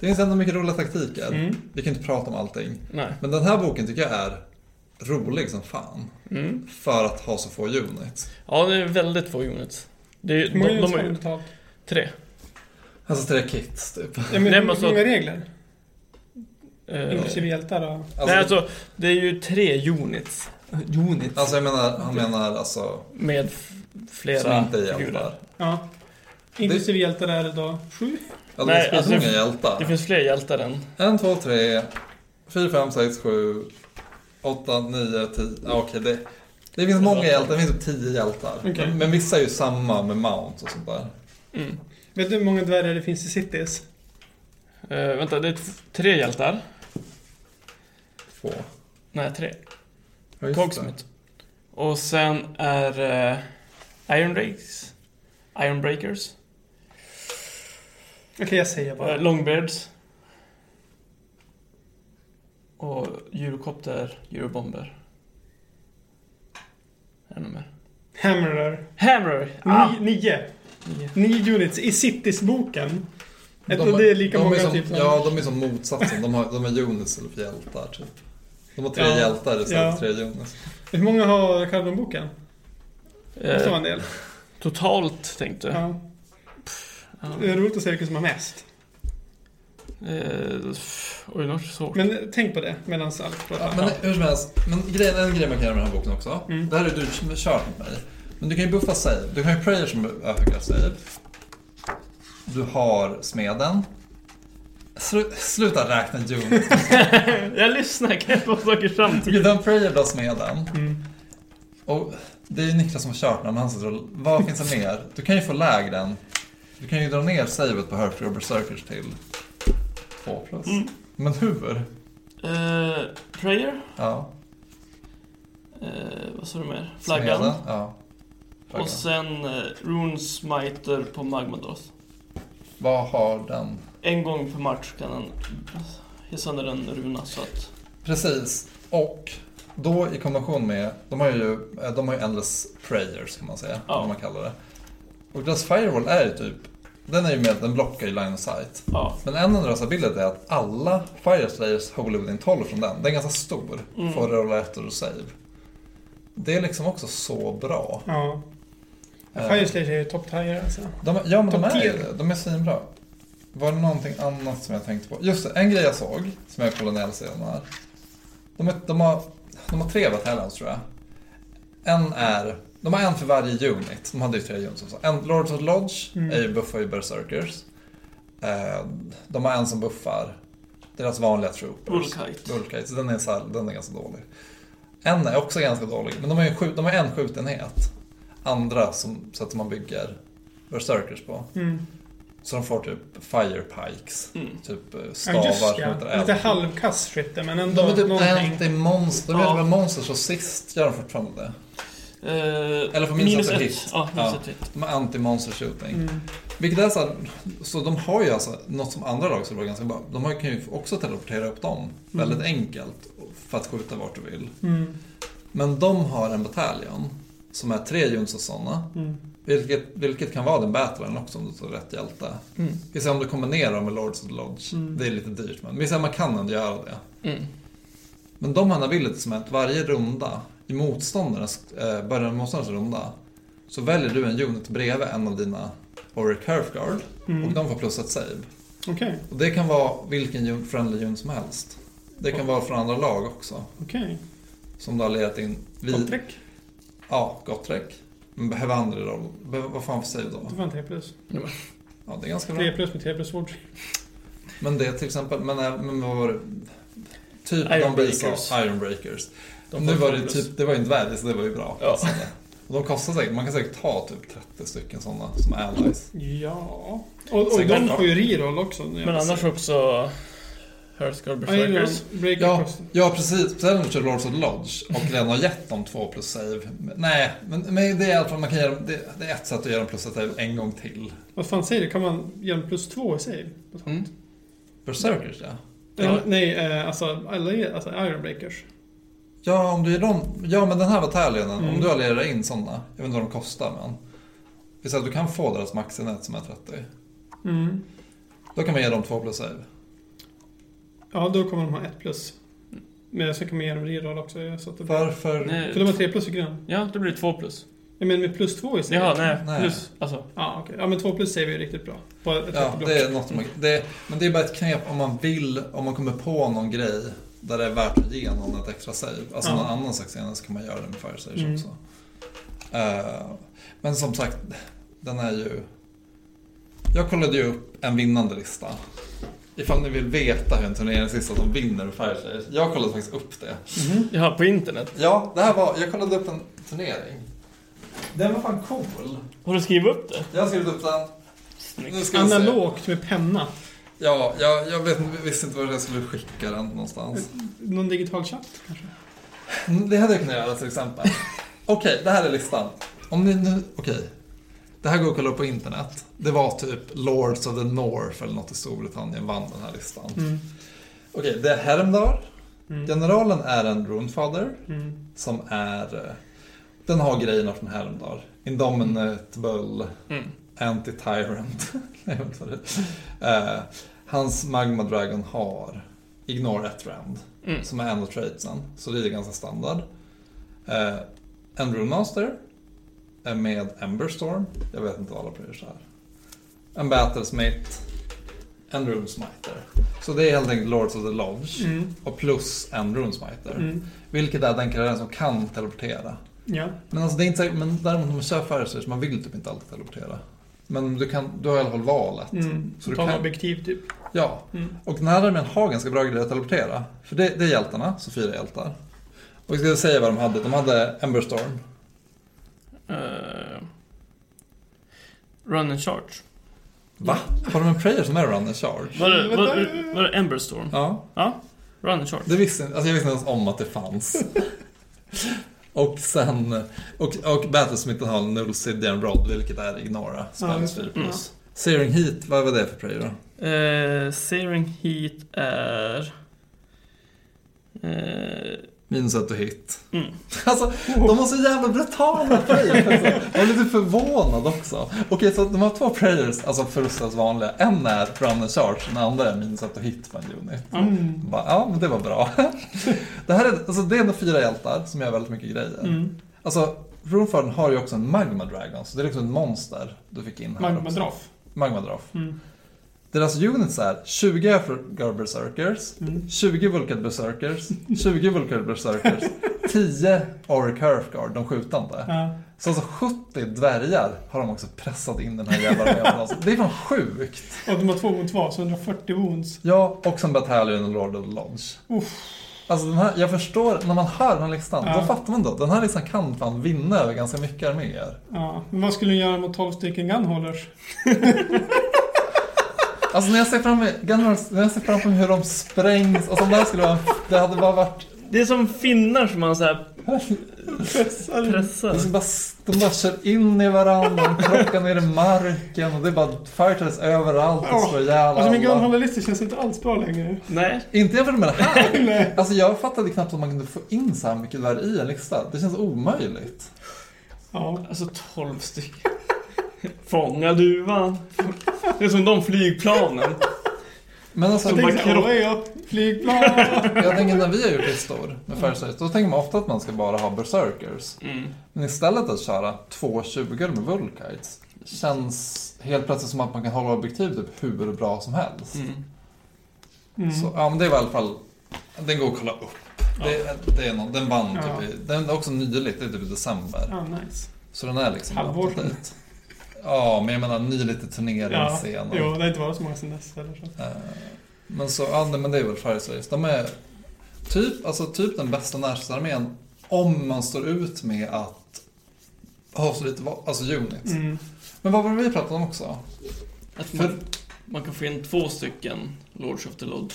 Det finns ändå mycket roliga taktiker. Vi kan inte prata om allting. Nej. Men den här boken tycker jag är rolig som fan. För att ha så få units. Ja, det är väldigt få units. Hur många units har du betalt? 3. Alltså 3 kits typ. Ja, men hur många regler? Inklusive hjältar då? Alltså, nej, alltså det är ju 3 units. Alltså jag menar, han menar alltså... Med flera som inte är hjältar. Ja. Inklusive hjältar är det då 7. Alltså, nej, det, alltså, många hjältar. Det finns fler hjältar än 1, 2, 3, 4, 5, 6, 7, 8, 9, 10. Okej, det finns många hjältar. Det finns typ 10 hjältar. Okay. Men vissa är ju samma med mounts och sånt där. Vet du hur många dvärgar det finns i Cities? Vänta, det är 3 hjältar. 2. Nej, 3. Ja, Cogsmith. Och sen är Ironrakes, Ironbreakers. Okej, jag säger bara Longbeards och Eurocopter, Eurobomber. Är det mer? Hammerer. 9 units i Cities-boken. Det är lika många som, typ. Ja, de är som motsatsen. De är units eller hjältar typ. De har 3 hjältar istället för 3 units. Hur många har Kharadron-boken? Så en del. Totalt tänkte jag. Ja. Det är roligt att se vilken som har mest. Oj, något svårt. Men tänk på det medan allt pratar. Men hur som helst, men grejen man kan göra med den här boken också. Det här är du som kört med mig. Men du kan ju buffa save. Du kan ju prayer som ökar save. Du har smeden. Sluta räkna units. Jag lyssnar, kan jag få saker samtidigt. Den prayer då smeden. Och det är ju Niklas som har kört den. Han säger, vad finns det mer? Du kan ju få lägre den. Du kan ju dra ner savet på Hearthguard Berserkers till 2+. Men hur? Prayer? Ja. Vad sa du mer? Flaggan? Smeden? Ja. Flaggan. Och sen Runesmiter på Magmadroth. Vad har den? En gång per match kan den hissa ner en runa så att... Precis. Och då i kombination med... De har ju endless prayers kan man säga. Ja. Vad man kallar det. Och deras firewall är ju typ... Den är ju med att den blockar i line of sight. Ja. Men en av deras ability är att alla Fyreslayers håller within 12 från den. Den är ganska stor för att rolla efter och save. Det är liksom också så bra. Ja. Fyreslayers är ju top-tier alltså. De är svinbra. Var det någonting annat som jag tänkte på? Just det, en grej jag såg som jag kollade ner senare. De har 3 battalions tror jag. En är... De har en för varje unit. De hade ju 3 units också. En Lords of Lodge är ju buffar i Berserkers. De har en som buffar deras vanliga troopers. Vulcatrix. Den är ganska dålig. En är också ganska dålig. Men de har en skjutenhet. Andra som, så att man bygger berserkers på. Mm. Som får typ firepikes, typ stavar just, som heter eld. Lite halvkastrytte, men ändå de är typ någonting. Det är monster, ja. Det var monster så sist gör de fortfarande det. Eller för minst ett hit. Ja, ja. Anti-monster shooting. Mm. Vilket är så de har ju alltså något som andra lag så var ganska bra. De kan ju också teleportera upp dem väldigt enkelt för att skjuta vart du vill. Mm. Men de har en bataljon som är 3 juns och sådana. Mm. Vilket kan vara den battlaren också om du tar rätt hjälte. Mm. Vi ser om du kombinerar med Lords of the Lodge. Mm. Det är lite dyrt, men vi ser man kan ändå göra det. Mm. Men de här abilities som är att varje runda i motståndarens runda så väljer du en unit bredvid en av dina Warrior Hearthguard och de får plus ett save. Okay. Och det kan vara vilken friendly unit som helst. Det kan vara från andra lag också. Okay. Som du har letat in Gotrek? Ja, Gotrek. Men behöver andra roll. Vad fan för save då? Det var en 3+. Ja, det är ganska bra. 3+ med 3+ sword. Men det till exempel, men vad var det? Typ Ironbreakers. Ironbreakers. Nu var det typ, det var ju inte värdigt så det var ju bra. Ja. Alltså. Och de kostar säkert, man kan säkert ta typ 30 stycken sådana som allies. Ja. Och de får ju reroll också. Men annars också Hearthguard Berserkers. Ja, precis. Sen kör Lords of the Lodge och redan har gett dem 2+ save. Nej, men det är i alla fall man kan göra det är ett sätt att göra en plus ett save en gång till. Vad fan säger du? Kan man göra en +2 save? Berserkers, ja. Nej, alltså Ironbreakers. Ja, om du är dem, ja, men den här bataljonen, om du allierar in sådana, jag vet inte vad de kostar, men visst att du kan få deras maxenhet som är 30. Mm. Då kan man ge dem 2+ save. Ja, då kommer de ha 1+. Men jag ska komma igenom reroll också. Så att det blir... Varför? Nej. För de har 3+ i grön. Ja, då blir det 2+. Ja, men med +2 i sig. Ja, nej. Plus, alltså. Ja, okej. Ja, men 2+ save är ju riktigt bra. På ett block. Det är något man, men det är bara ett knep om man kommer på någon grej där det är värt att ge någon ett extra save. Alltså någon annan slags enhet så kan man göra det med Fyreslayers också. Men som sagt, den är ju... Jag kollade ju upp en vinnande lista. Ifall ni vill veta hur en turneringslista som vinner Fyreslayers. Jag kollade faktiskt upp det. Mm-hmm. Ja, på internet? Ja, jag kollade upp en turnering. Den var fan cool. Har du skrivit upp det? Jag har skrivit upp den. Analogt med penna. Ja, jag visste inte var jag skulle skicka den någonstans. Någon digital chatt kanske? Det hade jag kunnat göra till exempel. Okej, det här är listan. Om ni nu... Okej. Det här går att kolla på internet. Det var typ Lords of the North eller något i Storbritannien vann den här listan. Mm. Okej, det är Hermdar. Generalen är en Runefather som är... Den har grejerna från Hermdar. Indominable... Anti-tyrant. Hans Magmadroth har Ignore at Rand som är en av traitsen. Så det är ganska standard. En Runemaster med Emberstorm. Jag vet inte vad alla player är. En Battlesmith. En Runesmiter. Så det är helt enkelt Lords of the Lodge och plus en Runesmiter. Vilket är den karaktären som kan teleportera. Ja. Men alltså det är inte säkert, men däremot om man kör Fyreslayers, man vill typ inte alltid teleportera. Men du har i alla fall valet. Så du kan objektiv typ. Ja. Och den här armén har ganska bra grejer att teleportera. För det är hjältarna, så 4 hjältar. Och jag ska säga vad de hade. De hade Emberstorm. Run and Charge. Va? Har de en player som är Run and Charge? Var det Emberstorm? Ja. Run and Charge. Det visste, alltså jag visste inte ens om att det fanns. Och sen och Battlesmitten har Null Sidian Rod, vilket är Ignora spells 4+. Searing Heat, vad var det för player då? Searing Heat är minus att du hit. Alltså, de har så jävla brutala players alltså. Jag är lite förvånad också. Okej, så de har 2 players, alltså förlustas vanliga. En är Run and Charge, den andra är minus att du hit på en unit. Ja, men det var bra. Det här är, alltså, det är ändå 4 hjältar som gör väldigt mycket grejer. Alltså, Runeforden har ju också en Magmadragon, så det är liksom ett monster du fick in här. Magmadroth. Deras units är 20 Hearthguard Berserkers, 20 Vulcatrix Berserkers, 20 Vulcatrix Berserkers, 10 Warrior Hearthguard, de skjutande. Så alltså 70 dvärgar har de också pressat in den här jävla med. Det är fan sjukt. Och de har 2 mot 2, så 140 wounds. Ja, och som bataljonen Lord of the Lodge. Alltså den här, jag förstår, när man hör den här listan, ja, då fattar man då. Den här listan kan fan vinna över ganska mycket arméer. Ja, men vad skulle du göra mot 12 stycken gunholders? Alltså när jag ser fram mig hur de sprängs och sånt där skulle vara, det hade bara varit... Det är som finnar som man så här pressar. De bara kör in i varandra, de krockar ner i marken och det är bara fighters överallt och så jävla... Alltså min gunhållarlista känns inte alls bra längre. Nej. Inte jämfört med det här. Nej. Alltså jag fattade knappt att man kunde få in så här mycket värde i en lista. Det känns omöjligt. Ja, alltså 12 stycken. Fånga duvan. Det är som de flygplanen. Men alltså, jag tänker så, flygplan. Jag tänker när vi har gjort listor med Fyreslayers, då tänker man ofta att man ska bara ha berserkers. Mm. Men istället att köra 220 med vulkites känns helt plötsligt som att man kan hålla objektiv typ hur bra som helst. Mm. Mm. Så ja, men det är i alla fall, den går att kolla upp. Ja. Det är någon, den vann typ i, den är också nyligt, det är typ i december. Ja, nice. Så den är liksom halvårsligt. Ja, men jag menar ny lite turneringsscen. Ja, jo, det har inte varit så många sen dess eller så. Men så, ja, men det är väl Fyreslayers. De är typ, alltså typ den bästa närstadsarmén om man står ut med att ha så lite, alltså units. Mm. Men vad var det vi pratade om också? Att man kan få in 2 stycken Lords of the Lodge.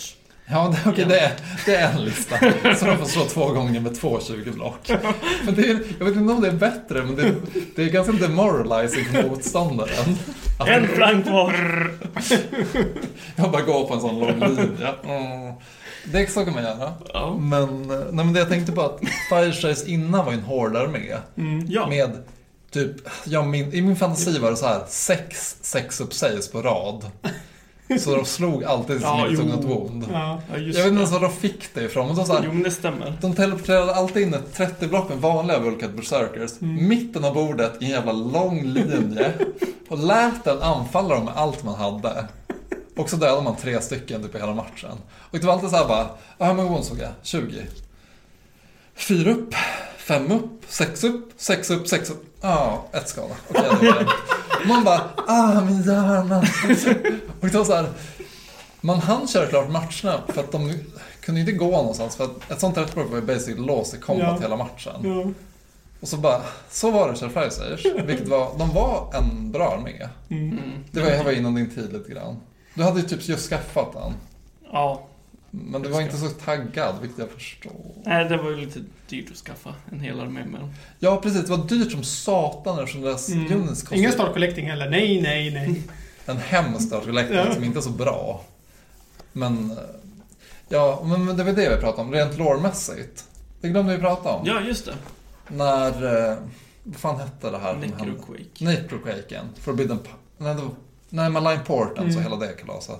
Ja, okej, det är en lista. Så de får slå 2 gånger med 220 block. Men det är, jag vet inte om det är bättre, men det är ganska demoralizing motståndaren. En flank var. Jag bara går på en sån lång linje. Mm. Det ska man göra. Ja. Men, nej, men det jag tänkte på att Fyreslayers innan var ju en hårdare med. Mm, ja. Med typ, i min fantasi var det så här, 6 uppsägs på rad. Så de slog alltid som ett wound. Ja, jag vet inte ens vad de fick det ifrån. De såhär, jo, men det stämmer. De teleporterade alltid in ett 30 block med vanliga Vulcat Berserkers. Mm. Mitten av bordet i en jävla lång linje. Och lät den anfalla dem med allt man hade. Och så dödade man 3 stycken typ i hela matchen. Och det var alltid såhär bara, hur många wounds såg jag? 20. 4 upp, 5 upp, 6 upp, 6 upp, 6 upp. Ja, 1 skada. Okej, det var det. Man bara, min hjärna. Och det var så här, man hann köra klart matcherna för att de kunde inte gå någonstans. För att ett sånt rättbord var ju basic lås i combat hela matchen. Ja. Och så bara, så var det kör Fyreslayers. Vilket var, de var en bra armé. Mm. Det var innan din tid lite grann. Du hade ju typ just skaffat den. Ja. Men du var inte så taggad, vilket jag förstår. Nej, det var ju lite dyrt att skaffa en hel armé med dem. Ja, precis. Det var dyrt som satan eftersom deras units kostade. Ingen Star Collecting heller. Nej, nej, nej. En hemsk Star Collecting som inte är så bra. Men, ja, men det var det vi pratade om. Rent lore-mässigt. Det glömde vi prata om. Ja, just det. När, vad fan hette det här? Necroquake. Necroquaken. Forbidden... Nej, Malign Portent så hela det kalaset.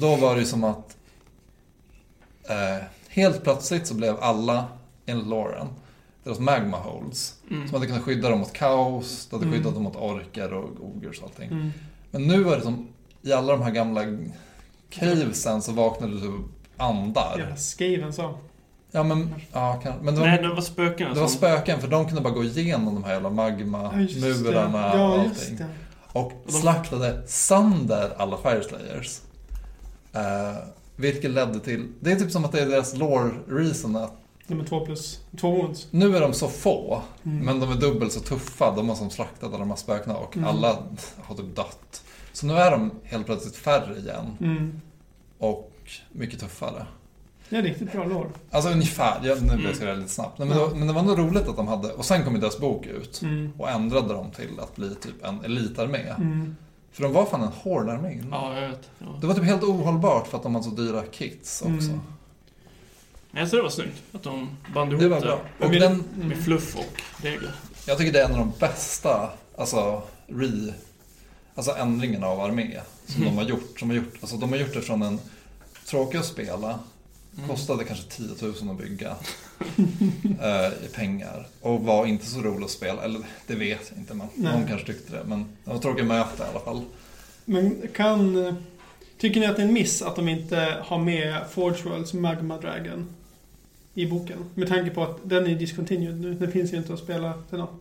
Då var det ju som att helt plötsligt så blev alla enligt Lauren deras magma holds som hade kunnat skydda dem mot kaos, hade skyddat dem mot orker och ogurs och allting. Mm. Men nu var det som i alla de här gamla cavesen så vaknade du typ andar. Ja, skaven så. Ja, men, men det var, nej, det var spöken. Det var spöken, för de kunde bara gå igenom de här jävla magma-murarna och allting. Och slaktade sönder alla Fyreslayers. Vilket ledde till... Det är typ som att det är deras lore-reason att... De är 2 wounds. Nu är de så få, men de är dubbelt så tuffa. De har som slaktat alla de här spökna och alla har typ dött. Så nu är de helt plötsligt färre igen. Mm. Och mycket tuffare. Ja, riktigt bra lore. Alltså ungefär, nu blir jag skriva lite snabbt. Nej, men det var nog roligt att de hade... Och sen kom ju deras bok ut och ändrade dem till att bli typ en elitarmé. Mm. För de var fan en hård armé. Ja, jag vet. Ja. Det var typ helt ohållbart för att de hade så dyra kits också. Mm. Jag tror det var snyggt att de band ihop det. Var bra. Och den, med fluff och regler. Jag tycker det är en av de bästa alltså ändringen av armé som de har gjort. Alltså de har gjort det från en tråkig att spela. Kostade kanske 10 000 att bygga i pengar. Och var inte så rolig att spela. Eller det vet jag inte. Någon kanske tyckte det. Men det var tråkigt att möta i alla fall. Men tycker ni att det är en miss att de inte har med Forge Worlds Magmadragon i boken? Med tanke på att den är discontinued nu. Den finns ju inte att spela till något.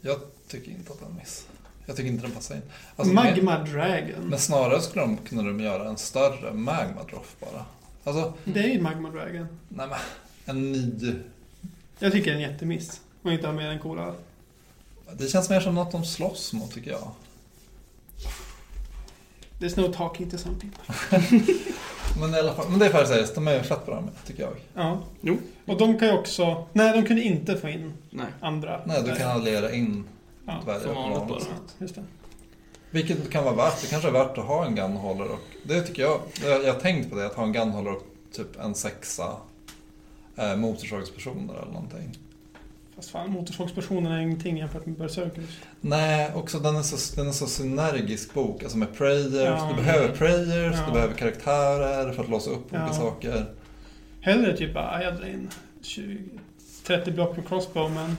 Jag tycker inte att det är en miss. Jag tycker inte den passar in. Alltså Magmadragon. Men snarare skulle de kunna göra en större Magmadroth bara. Alltså, det är ju Magmadroth. Nej men, en ny... Jag tycker det är en jättemiss. Man inte har med den coola. Det känns mer som något de slåss mot, tycker jag. There's no talking to some people. Men i alla fall, men det är Fyreslayers, de är fett bra med, tycker jag. Ja, jo. Och de kan ju också... Nej, de kunde inte få in andra. Nej, du kan alliera in dvärgar på något sätt. Just det. Vilket kan vara värt, det kanske är värt att ha en gunholder och... Det tycker jag, jag har tänkt på det, att ha en gunholder och typ en sexa motorsågspersoner eller någonting. Fast fan, motorsågspersonerna är ingenting jämfört med Berserkers. Nej, också den är så synergisk bok, alltså med prayers, du behöver prayers, du behöver karaktärer för att låsa upp olika saker. Hellre typ bara, jag drar in 20-30 block med crossbow, men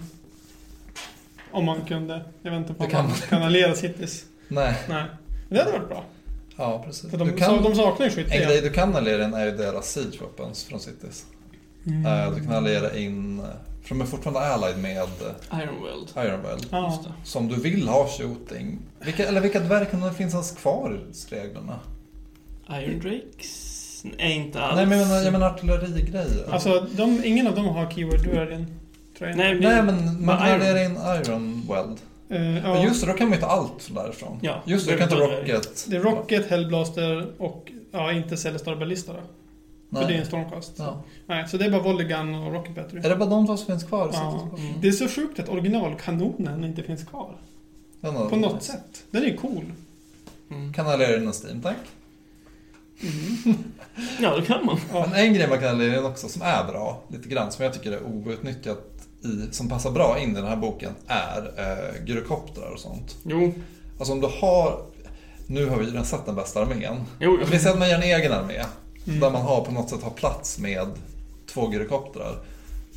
om man kunde, jag väntar på om man kan alliera cities. Nej. Nej. Men det hade varit bra. Ja, precis. För de saknar ju skytte. En grej du kan alliera in är ju deras siege weapons från cities. Du kan alliera in, för de är fortfarande allied med Ironweld. Ja. Som du vill ha shooting. Vilka dvärgar finns ens kvar i reglerna? Irondrakes? Nej, inte alls. Nej, men jag menar artillerigrejer. Alltså, ingen av dem har keyword dualien. Nej, men man allierar in Ironweld. Ja. Just det, då kan man ju ta allt därifrån. Ja, just det, du kan ta Rocket. Det är Rocket, Hellblaster och inte Celestar Ballista då. Nej. För det är en stormkast. Ja. Nej, så det är bara Volleygun och Rocket Battery. Är det bara de som finns kvar? Ja. Det är så sjukt att originalkanonen inte finns kvar. På något sätt. Den är ju cool. Kan alliera in en Steam, tack. Ja, det kan man. Ja. Men en grej man kan alliera in också som är bra, lite grann, som jag tycker är outnyttjat. Som passar bra in i den här boken är gyrokoptrar och sånt. Jo. Alltså om du har... Nu har vi ju redan sett den bästa armén. Jo. Vi ser att man gör en egen armé. Där man har på något sätt har plats med 2 gyrokoptrar.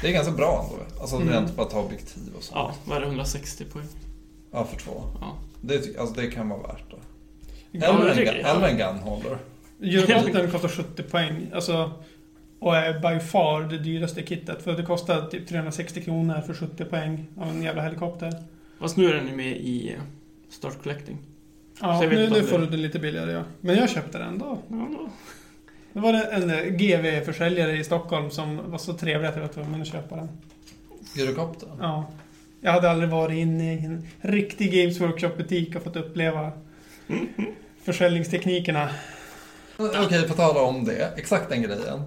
Det är ganska bra ändå. Alltså det är inte bara att ha objektiv och sånt. Ja, vad är det? 160 poäng? Ja, för 2. Ja. Det kan vara värt det. Eller en gunholder. Gyrokoptern kostar 70 poäng. Alltså... Och är by far det dyraste kittet. För det kostar typ 360 kronor för 70 poäng av en jävla helikopter. Fast nu är den ju med i Start Collecting. Ja, nu får du den lite billigare. Ja. Men jag köpte den då. Ja. Det var en GV-försäljare i Stockholm som var så trevlig att jag var tvungen att köpa den. Helikopter? Ja. Jag hade aldrig varit inne i en riktig Games Workshop-butik och fått uppleva försäljningsteknikerna. Okej, på tala om det. Exakt den grejen.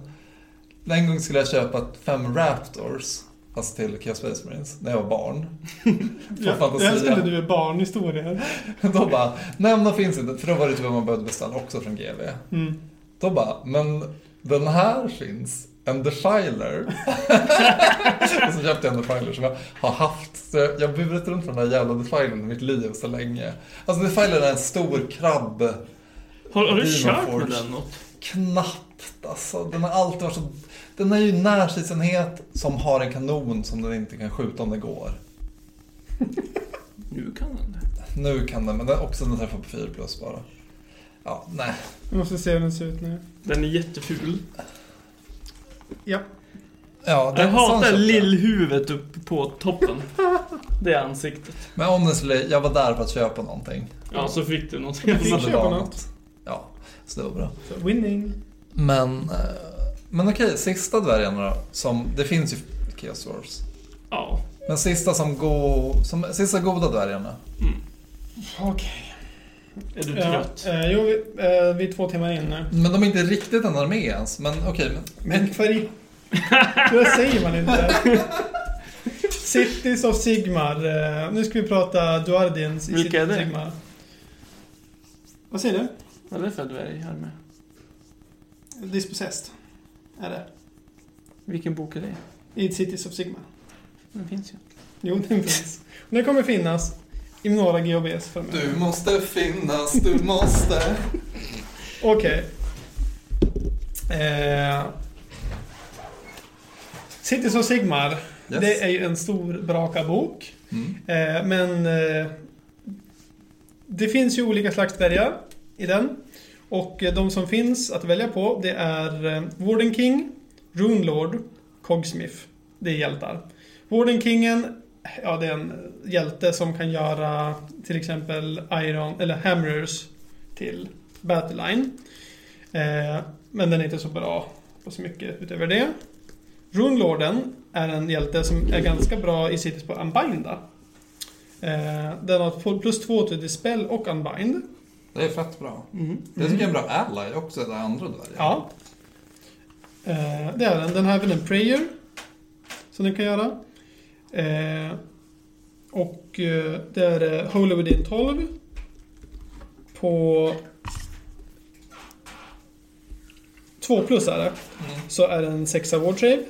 En gång skulle jag köpa 5 Raptors, alltså till Chaos Space Marines, när jag var barn. Jag älskade du är barnhistorier. Då bara, de finns inte, för då var det typ vad man började beställa också från GV. Då bara, men den här finns, en Defiler. Och så köpte jag en Defiler som jag har haft. Jag har burit runt från den här jävla Defilern i mitt liv så länge. Alltså Defiler är en stor krabb. Har du kört med den något? Knappt, alltså. Den har alltid varit så... Den är ju en närstridsenhet som har en kanon som den inte kan skjuta om det går. Nu kan den, men den också den träffar på 4+ bara. Ja, nej. Jag måste se hur den ser ut nu. Den är jätteful. Ja den jag hatar lillhuvudet uppe på toppen. Det är ansiktet. Men honestly, jag var där för att köpa någonting. Ja, så fick du någonting. Jag fick köpa något. Ja, så det var bra. Så winning. Men okej, sista dvärgen då, som det finns ju Chaos Dwarfs. Ja. Men sista goda dvärgarna. Okej. Är du trött? Jo, vi är 2 timmar in nu. Men de är inte riktigt en armé ens. Men okej, men för vad säger man inte? Cities of Sigmar. Nu ska vi prata Duardins i Vilka Cities of Sigmar. Vad säger du? Vad är det för dvärg här med? Dispossessed är det. Vilken bok är det? I Cities of Sigmar. Den finns ju. Jo, den finns. Och den kommer finnas i några GHBs för mig. Du måste finnas, du måste. Okej. Cities of Sigmar. Yes. Det är ju en stor braka bok. Men det finns ju olika slags dvärgar i den. Och de som finns att välja på, det är Warden King, Rune Lord, Cogsmith. Det är hjältar. Warden Kingen, det är en hjälte som kan göra till exempel Hammerers till Battleline. Men den är inte så bra på så mycket utöver det. Rune Lorden är en hjälte som är ganska bra i sitt på Unbinda. Den har plus 2 till Dispel och Unbind. Det är fett bra. Mm. Det tycker jag är en bra ally också, det andra där. Ja. Det är den. Den har även en prayer som den kan göra. Och det är Holy Within 12 på 2 plus är det. Så är det en 6 ward save.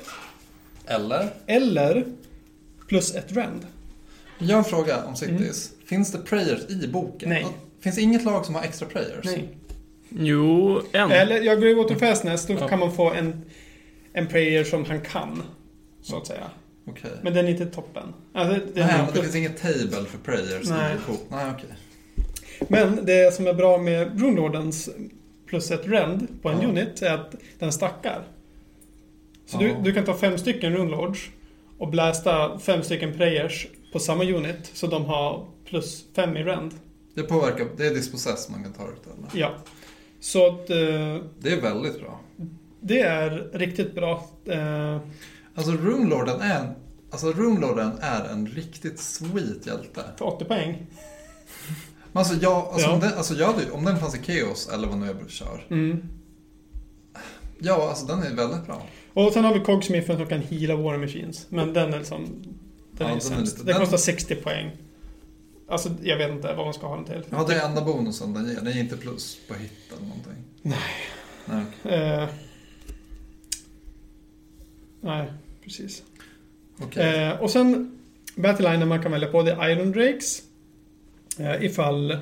Eller plus 1 rand. Jag har en fråga om Cities. Finns det prayers i boken? Nej. Finns det inget lag som har extra prayers? Nej. Jo, en. Eller jag går åt en fastnäst, då kan man få en prayer som han kan, så att säga. Okay. Men den är inte toppen. Alltså, det finns inget table för prayers. Nej. Okay. Men det som är bra med Rune Lordens plus 1 rend på en unit är att den stackar. Så du kan ta 5 stycken Rune Lords och blästa 5 stycken prayers på samma unit, så de har plus 5 i rend. Det påverkar, det är dispossess man kan ta ut eller? Ja. Så att, det är väldigt bra. Det är riktigt bra. Alltså Rune Lorden är en riktigt sweet hjälte. För 80 poäng. Alltså om den fanns i Chaos eller vad nu jag kör. Mm. Ja, alltså den är väldigt bra. Och sen har vi Cogsmith som kan heala våra machines, men den är liksom den kostar 60 poäng. Alltså jag vet inte vad man ska ha den till. Ja, det är enda bonusen den ger. Den ger inte plus på hit eller någonting. Nej. Nej, precis. Okay. Och sen battlelinen man kan välja på, det är Irondrakes. Ifall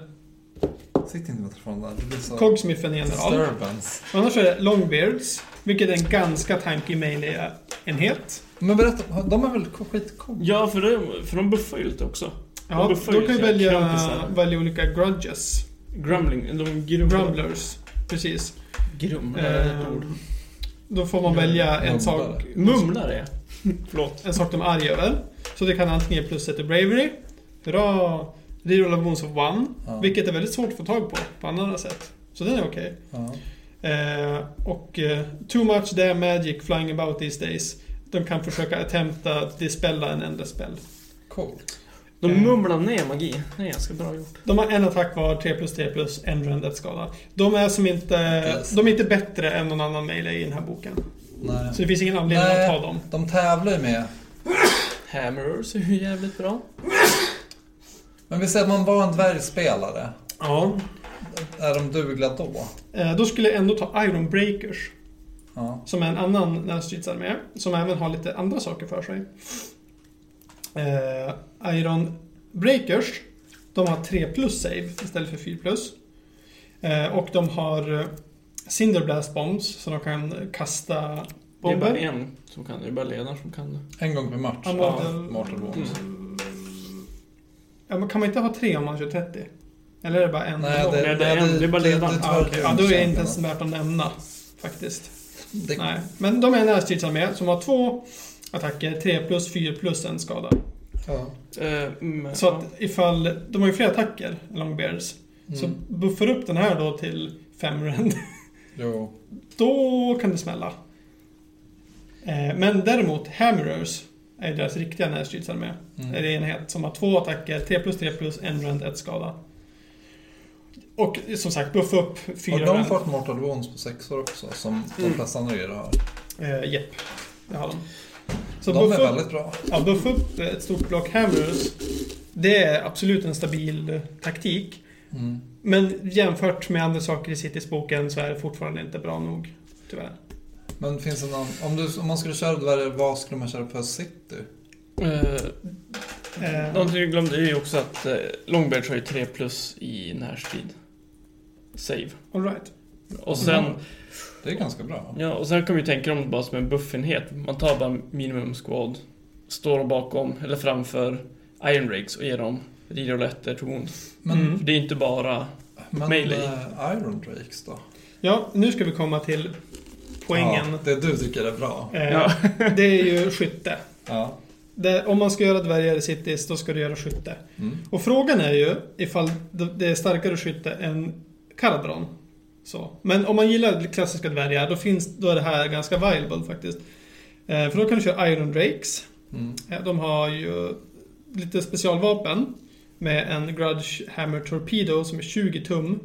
sitter inte med telefonen där. Det blir så Cogsmithen i general. Disturbance. Annars är det Longbeards, vilket är en ganska tanky melee enhet. Men berätta, de är väl skitcool? Ja, för de buffar ju lite också. Ja, då kan vi välja olika grudges. Grumblers. Precis. Då får man välja en sak. Mumlare. En sak de är arg över. Så det kan antingen ge plus 1 till bravery. Dra reroll bonus of 1. Ja. Vilket är väldigt svårt att få tag på andra sätt. Så den är okej. Ja. Och too much damn magic flying about these days. De kan försöka attempta att dispella en enda spell. Coolt. De mumlar ner magi. Det är ganska bra gjort. De har en attack var, 3+3+, en rendet skada. De är som de är inte bättre än någon annan melee i den här boken. Nej. Så det finns ingen anledning att ta dem. De tävlar ju med Hammerers är ju jävligt bra. Men vi säger att man var en dvärgspelare. Ja. Är de dugliga då? Då skulle jag ändå ta Ironbreakers. Ja. Som är en annan närstridsarmé. Som även har lite andra saker för sig. Ironbreakers, de har 3+ save istället för 4+. Och de har Cinderblast bombs, så de kan kasta bomber. Det är bara en som kan, det är bara ledaren som kan det. En gång per match. Mortal bombs. Ja, men kan man inte ha 3 om man kör 30? Eller är det bara en? Nej, det är bara ledaren. Ja, då är det inte ens värt att nämna faktiskt. Nej, men de är närstridsarmé som har 2 attacker, 3+, 4+, en skada. Ja. Så att ifall de har ju fler attacker, Longbeards, så buffar upp den här då till 5 rand. Jo. Då kan det smälla. Men däremot Hammerers är deras riktiga närstridsarmé. Det är en enhet som har 2 attacker, 3+, 3+, 1 rand, 1 skada. Och som sagt, buffa upp 4 rand. Har de fått Mortal Wounds på 6 också, som de flesta andra har? Japp, det har de. Så de är väldigt bra. Ja, buffa upp ett stort block Hammerers. Det är absolut en stabil taktik. Mm. Men jämfört med andra saker i Cities-boken så är det fortfarande inte bra nog, tyvärr. Men finns det någon... Om man skulle köra dvärger, vad skulle man köra för City? Någonting glömde ju också att Longbeards har ju 3+ i närstrid. Save. All right. Och sen... Det är ganska bra. Ja, och sen kan vi tänka om det bara som en buffenhet. Man tar bara minimum squad, står bakom eller framför Ironrakes och ger dem riroletter till wound. Men det är inte bara melee. Ironrakes då? Ja, nu ska vi komma till poängen. Ja, det du tycker är bra. Det är ju skytte. Ja. Om man ska göra dvärgar i Cities, då ska du göra skytte. Och frågan är ju ifall det är starkare skytte än Kharadron. Så. Men om man gillar klassiska dvärgar, då är det här ganska viable faktiskt. För då kan du köra Irondrakes. De har ju lite specialvapen med en Grudge Hammer Torpedo som är 20 tum.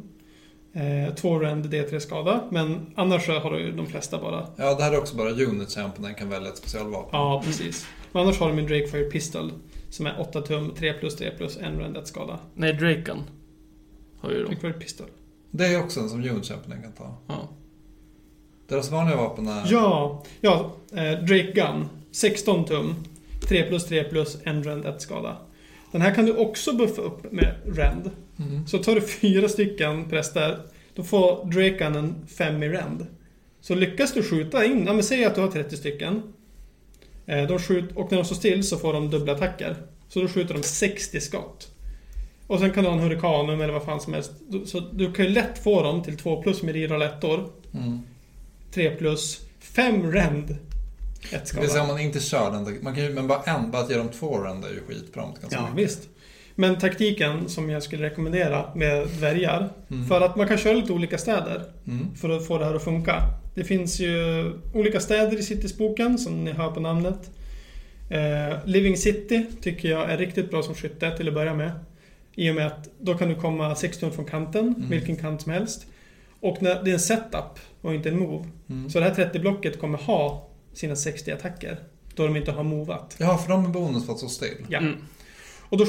2 rend D3 skada. Men annars så har ju de flesta bara... Ja, det här är också bara units här på den kan välja ett specialvapen. Ja, precis. Men annars har de en Drakefire Pistol som är 8 tum, 3+3+, 1 rend 1 skada. Nej, Draken har ju de. Drakefire Pistol. Det är också en som June-kämpningen kan ta. Ja. Deras vanliga vapen är... Ja, Drake Gun. 16 tum. 3+3+, 1 rend 1 skada. Den här kan du också buffa upp med rend. Mm. Så tar du 4 stycken präster, då får Drake Gun en 5 i rend. Så lyckas du skjuta in... Ja, men säg att du har 30 stycken. Och när de står still så får de dubbla attacker. Så då skjuter de 60 skott. Och sen kan du ha en Hurricanum eller vad fan som helst. Så du kan ju lätt få dem till 2+ med rirollettor. 3+, 5 rend. Det vill säga om man inte kör den. Man kan ju, men bara att ge dem 2 rend är ju skitbra. Ja, visst. Men taktiken som jag skulle rekommendera med dvärgar. För att man kan köra lite olika städer. För att få det här att funka. Det finns ju olika städer i Cities-boken som ni hör på namnet. Living City tycker jag är riktigt bra som skytte till att börja med. I och med att då kan du komma 16 från kanten, vilken kant som helst. Och när det är en setup och inte en move. Så det här 30-blocket kommer ha sina 60 attacker. Då de inte har movat. Ja, för de är bonus för att stå still. Ja. Och då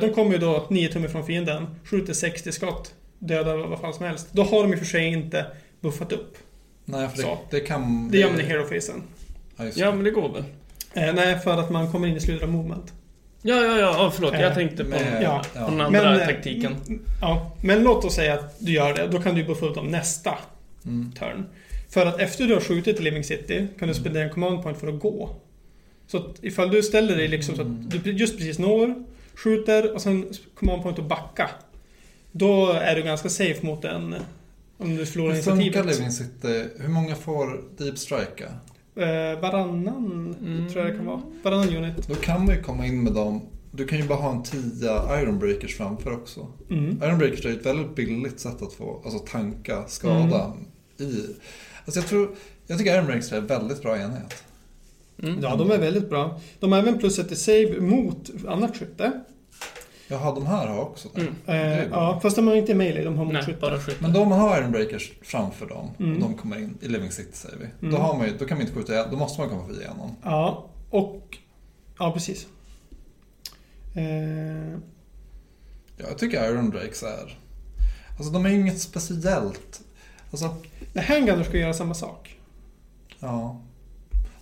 de kommer ju då 9 tum från fienden. Skjuter 60 skott. Dödar vad fan som helst. Då har de i för sig inte buffat upp. Nej, för det kan... Det gör man i hero-facen. Ja, men det går väl. Nej, för att man kommer in i slutet av movement. Ja, förlåt. Jag tänkte på den andra taktiken. Ja, men låt oss säga att du gör det. Då kan du buffa ut dem nästa turn. För att efter du har skjutit till Living City kan du spendera en command point för att gå. Så att ifall du ställer dig liksom så att du just precis når, skjuter och sen command point och backa. Då är du ganska safe mot en, om du förlorar initiativet. Hur funkar Living City? Hur många får deep strike? Varannan tror jag det kan vara. Varannan unit. Då kan man ju komma in med dem. Du kan ju bara ha en 10 Ironbreakers framför också. Ironbreakers är ett väldigt billigt sätt att få, alltså, tanka skada i. Alltså jag tycker Ironbreakers är en väldigt bra enhet. Ja, de är väldigt bra. De har även plus ett save mot annat skytte. Jaha, de här har också det. Ja, fast de har inte melee, de har motskytte. Men de har Ironbreakers framför dem och de kommer in i Living City, säger vi. Då kan man inte skjuta, då måste man komma förbi igenom. Ja, och... Ja, precis. Jag tycker Irondrakes är... Alltså, de är inget speciellt. Alltså... Nej, Handgunners ska göra samma sak. Ja...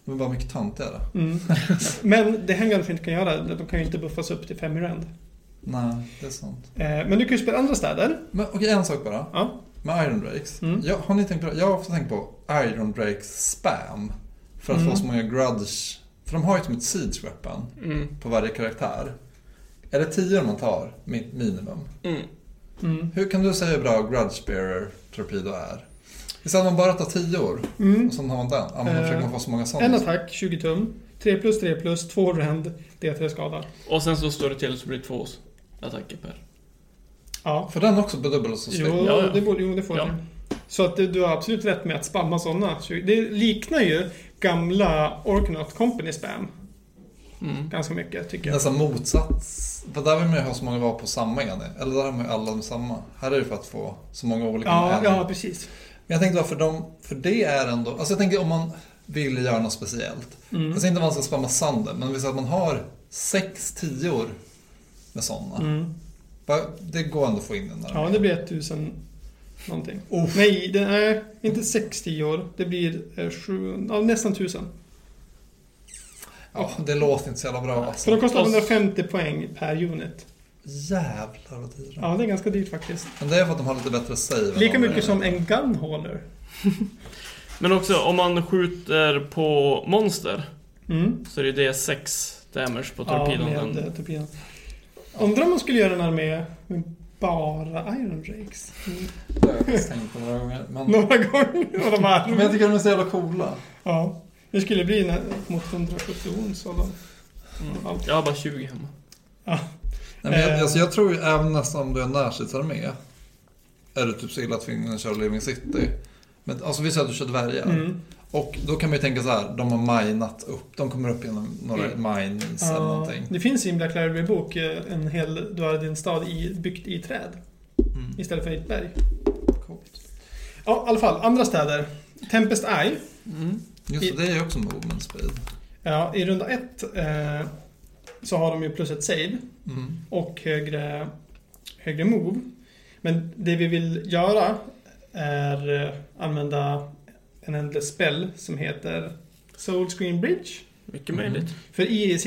De är bara mycket tantigare. Men det Handgunners inte kan göra, de kan ju inte buffas upp till 5 i rand. Nej, det är sant. Men du kan ju spela andra städer. Okej, en sak bara. Ja. Med Irondrakes. Jag har ofta tänkt på Irondrakes spam. För att få så många grudge. För de har ju som ett siege weapon på varje karaktär. Är det 10 man tar minimum? Hur kan du säga hur bra grudge bearer torpedo är? Istället man bara tar 10 och sen har man den. Man försöker få så många sådana. En attack, 20 tum. 3+3+, 2 rend, D3 skada. Och sen så står det till så blir det 2 attacker per. Ja. För den också bedubbelas och släpper. Det får den. Så att du har absolut rätt med att spamma sådana. Det liknar ju gamla Orknot Company spam. Ganska mycket, tycker jag. Nästan motsats. För där vill man ju ha så många var på samma igen. Eller där har man ju alla de samma. Här är det för att få så många olika. Ja, precis. Men jag tänkte för det är ändå... Alltså jag tänker om man... vill göra något speciellt. Jag ser inte man ska spamma sanden, men visst att man har 6 10 med sådana. Det går ändå att få in den där. Ja, det blir 1000 någonting. Nej, det är inte 6 10. Det blir 7, nästan 1000. Ja, det låter inte så jävla bra. Alltså. För det kostar 150 poäng per unit. Jävlar vad dyrt. Ja, det är ganska dyrt faktiskt. Men det är för att de har lite bättre save. Lika mycket som en gunhauler. Men också om man skjuter på monster så är det D6 damage på torpidon. Ja, med torpidon. Undrar om man skulle göra den här med bara Irondrakes. Det har jag tänkt på några gånger. Några gånger de här. Men jag tycker de är så jävla coola. Ja, det skulle bli mot 170 ons. Jag har bara 20 hemma. Ja. Nej, men jag tror även nästan om du är närsitsarmé är det typ så illa att vi kör Living City. Men alltså vi säger att du kör dvärgar. Mm. Och då kan man ju tänka så här, de har minat upp. De kommer upp genom några mines eller någonting. Det finns i en Black Library bok en hel, du har din stad byggt i träd istället för i ett berg. Coolt. Ja, i alla fall, andra städer. Tempest Eye. Mm. Just det, det är ju också movement speed. Ja, i runda 1 så har de ju plus ett save och högre move. Men det vi vill göra är använda en ändlig spell som heter Soul Screen Bridge. Mycket möjligt. För i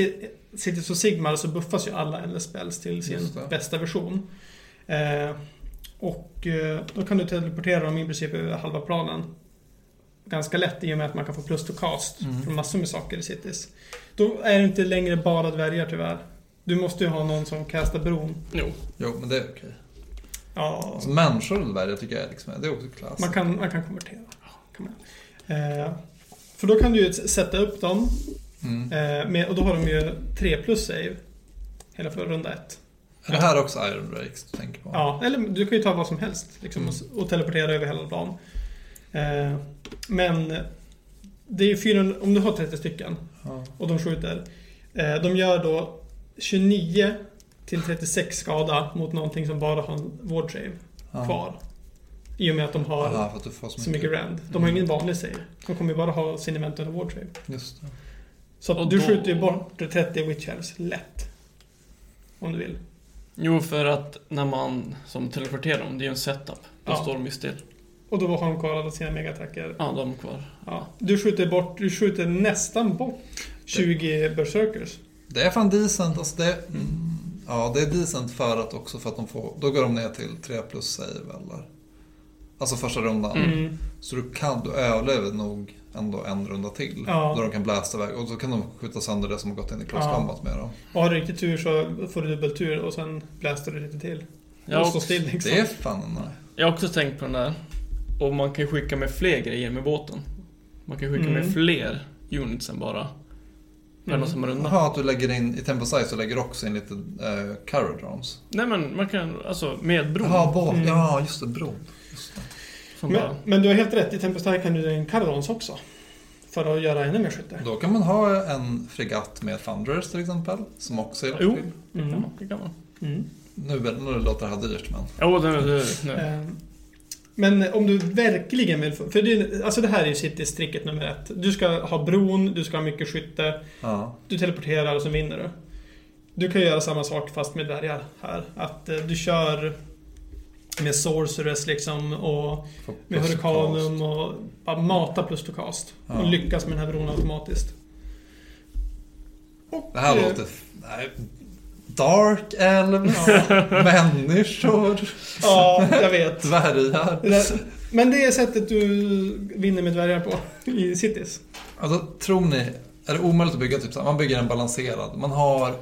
Cities of Sigmar så buffas ju alla ändlig spells till sin bästa version. Och då kan du teleportera dem i princip över halva planen. Ganska lätt i och med att man kan få plus to cast från massor med saker i Cities. Då är det inte längre bara dvärgar tyvärr. Du måste ju ha någon som kastar bron. Jo men det är okej. Ja. Alltså, människor och dvärgar tycker jag liksom, det är också klass. Man kan konvertera. För då kan du ju sätta upp dem och då har de ju 3+ save hela för runda 1. Är det här också Ironbreakers du tänker på? Ja, eller du kan ju ta vad som helst liksom, och teleportera över hela dagen. Men det är ju 400, om du har 30 stycken och de skjuter, de gör då 29 till 36 skada mot någonting som bara har en ward save kvar. I och med att de har för att du får så mycket rand. De har ingen vanlig save. De kommer ju bara ha sin eventuella ward save. Just det. Så att du skjuter ju bort 30 witch elves lätt. Om du vill. Jo, för att när man som teleporterar dem, det är ju en setup. Då står de ju still. Och då har de kvar alla sina megattacker. Ja, de kvar. Ja. Du skjuter nästan bort 20 berserkers. Det är fan decent. Alltså det, ja, det är decent för att de får... Då går de ner till 3+ save eller... Alltså första rundan. Mm. Så du överlever nog ändå en runda till. Ja. Då de kan blästa iväg. Och så kan de skjuta sönder det som har gått in i cross-combat med dem. Och har du riktigt tur så får du dubbeltur och sen blästar du lite till. Ja, still, liksom. Det är fan nej. Jag har också tänkt på den där. Och man kan skicka med fler grejer med båten. Man kan skicka med fler units än bara samma runda. Jaha, att du lägger in i Tempeside så lägger du också in lite Kharadrons. Nej men man kan, alltså med bron. Ja, just det, bron. Men du har helt rätt, i Tempestar kan du en Kharadrons också för att göra ännu mer skytte. Då kan man ha en fregatt med Thunderers till exempel som också är uppfylld. Det kan man. Mm. Nu låter det här dyrt men. Ja, det. Men om du verkligen vill, för det, alltså det här är ju City-stricket nummer 1. Du ska ha bron, du ska ha mycket skytte. Du teleporterar och så vinner du. Du kan göra samma sak fast med dvärgar här, att du kör med sorceress liksom och med hurricanum och bara mata plus to cast och lyckas med den här bron automatiskt. Och det här låter Dark elves, människor. Ja, jag vet. Dvärgar. Men det är sättet du vinner med dvärgar på i Cities. Alltså, tror ni, är det omöjligt att bygga typ så här? Man bygger en balanserad. Man har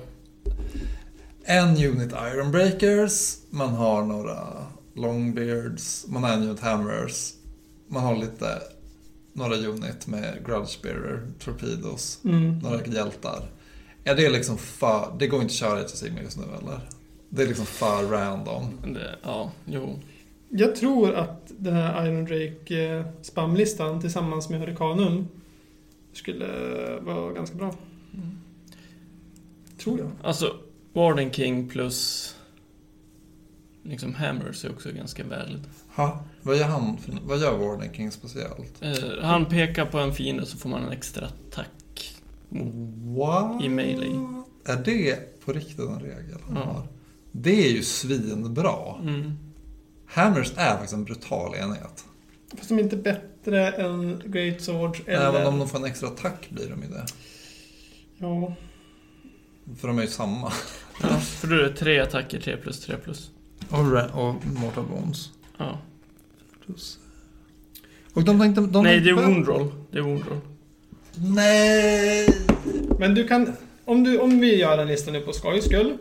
en unit Ironbreakers, man har några Longbeards, man har en unit Hammerers, man har lite några unit med Grudgebearer, Torpedos, några hjältar. Ja, det är liksom för... Det går inte att köra Age of Sigmar just nu, eller? Det är liksom för random. Ja, jo. Jag tror att den här Irondrake-spamlistan tillsammans med Hurricanum skulle vara ganska bra. Tror jag. Alltså, Warden King plus liksom Hammers är också ganska värdigt. Vad gör Warden King speciellt? Han pekar på en fiende så får man en extra attack. What? I melee. Är det på riktigt en regel han har? Det är ju svinbra. Hammers är faktiskt en brutal enhet. Fast de är inte bättre än Great Swords eller... Även om de får en extra attack blir de ju det. Ja. För de är ju samma. Ja, för du är 3 attacker, 3+, 3+. Och Mortal Bones. Ja. Plus. Och de tänkte... Nej, det är Woundroll. Nej. Men du kan, om vi gör en lista nu på skojskull,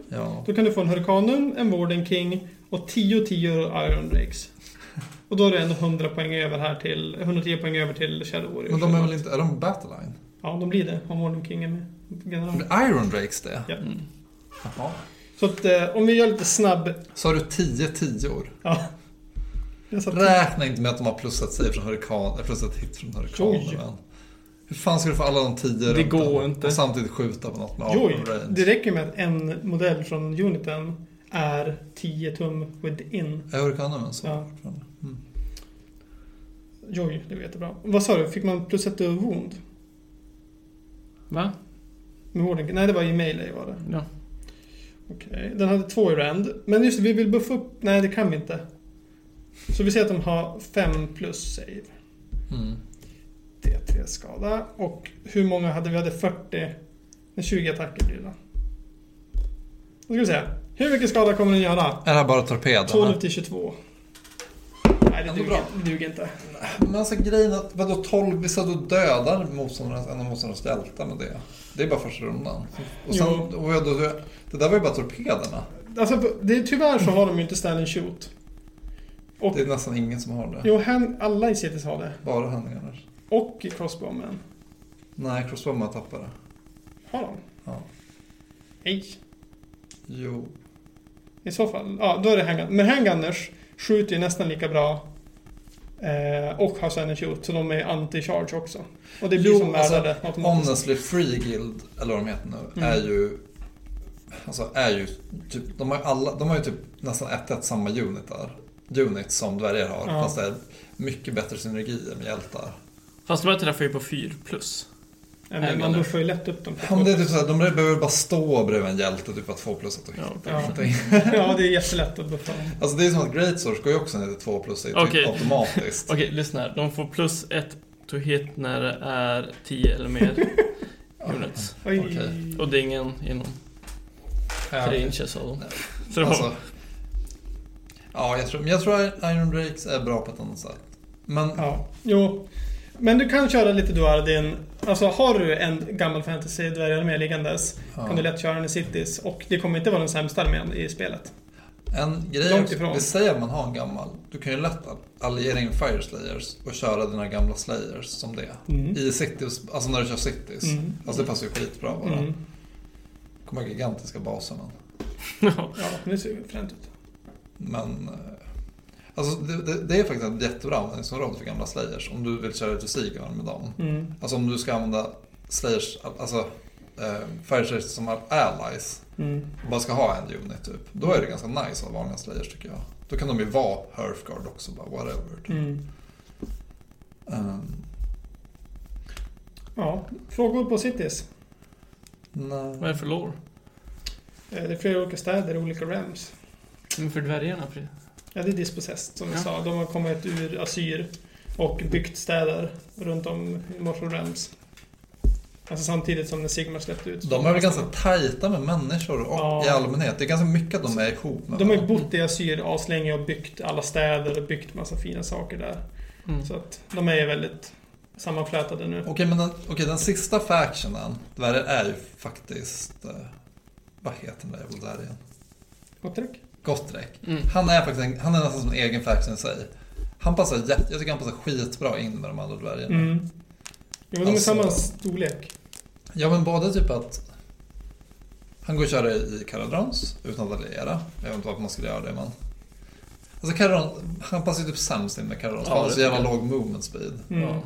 då kan du få en Hurricanum, en Warden King och 10 Irondrakes. Och då är det ändå 100 poäng över här till 110 poäng över till Shadow Warrior. Men de är väl inte, är de Battleline? Ja, de blir det. Om Warden King är med. Irondrakes det? Ja. Jaha. Så att, om vi gör lite snabb. Så har du 10 tior. Ja. Räkna inte med att de har plussat sig från hurrikan, plussat hit från hurrikanen. Hur fan ska du få alla de 10? Det går inte. Och samtidigt skjuta på något med range. Det räcker med att en modell från uniten är 10 tum within. Är hurrikanen alltså? Ja. Mm. Joj, det var jättebra. Vad sa du? Fick man plus ett wound? Va? Med Warden King? Nej, det var i melee var det. Ja. Okej, den hade 2 i rand. Men just det, vi vill buffa upp. Nej, det kan vi inte. Så vi ser att de har 5 plus save. Mm. D3 skada. Och hur många hade vi? Hade 40. Med 20 attacker blir det. Då ska vi se. Hur mycket skada kommer den göra? Är det bara torpeden? 12-22. Nej, det duger inte. Men alltså grejen att vadå 12 visar då dödar motståndarnas delta med det. Det är bara första rundan. Och sen, det där var ju bara torpederna. Alltså, det är, tyvärr så har de ju inte standing shoot. Och, det är nästan ingen som har det. Jo, alla i CTS har det. Bara handlingarna. Och i crossbowmen. Nej, crossbowmen tappar det. Har de? Ja. Nej. Jo. I så fall, ja, då är det handgun. Men handgunners skjuter ju nästan lika bra och har standing shoot. Så de är anti-charge också. Och det blir som lärare. Alltså, honestly, Free Guild, eller vad de heter nu, är ju... Alltså är ju typ, de har ju typ nästan ett samma unit som dvärgar har. Ja. Fast det är mycket bättre synergier med hjältar. Fast de här träffar ju på 4+. Men man buffar ju lätt upp dem. Ja, men det är typ såhär, de behöver bara stå bredvid en hjälte typ att 2+ att ja, det är jättelätt att buffa. Alltså det är som att Great Source går ju också ner till 2+ typ automatiskt. Okej, lyssna här. De får +1 to hit när det är 10 eller mer units. Okay. Och dingen inom 3 inches av dem. Alltså, ja, jag tror Ironbreakers är bra på ett annat sätt. Men ja, jo. Men du kan köra lite duardin. Alltså har du en gammal fantasy dvärgar med liggandes kan du lätt köra den i Cities och det kommer inte vara den sämsta armén i spelet. En grej vi säger att man har en gammal. Du kan ju lätt alliera in Fyreslayers och köra dina gamla slayers som det. Mm. I Cities, alltså när du kör Cities. Mm. Alltså det passar ju skitbra bara. Mm. Kommer gigantiska baser man. Ja, nu ser det fränt ut. Men alltså det är faktiskt ett jättebra användningsområde för gamla slayers om du vill köra ut i Sigmar med dem. Mm. Alltså om du ska använda slayers, alltså Fyreslayers som är allies och bara ska ha en unit typ. Då är det ganska nice att ha vanliga slayers tycker jag. Då kan de ju vara Hearthguard också, bara whatever typ. Ja, frågor på Cities? Nej. Vad är det för lore? Det är flera olika städer och olika realms. Men för dvärgarna? Ja, det är Dispossessed som jag sa. De har kommit ur Assyr och byggt städer runt om i Mortal Realms. Alltså samtidigt som när Sigmar släppte ut. De är väl ganska tajta med människor och i allmänhet. Det är ganska mycket att de är ihop med. De har ju bott i Assyr aslänge och byggt alla städer och byggt massa fina saker där. Mm. Så att de är väldigt sammanflätade nu. Okej, men den sista factionen dvärgar är ju faktiskt... Vad heter den där igen? Gotrek. Mm. Han är nästan som en egen faction i sig. Jag tycker han passar skitbra in med de andra dvärgarna. Mm. Ja, men de är samma storlek. Ja, men både typ att han går och kör i Kharadrons utan att alliera. Jag vet inte varför man skulle göra det, men alltså Kharadron, han passar ju typ sämst in med Kharadron. Han har så jävla låg movement speed. Mm. Ja.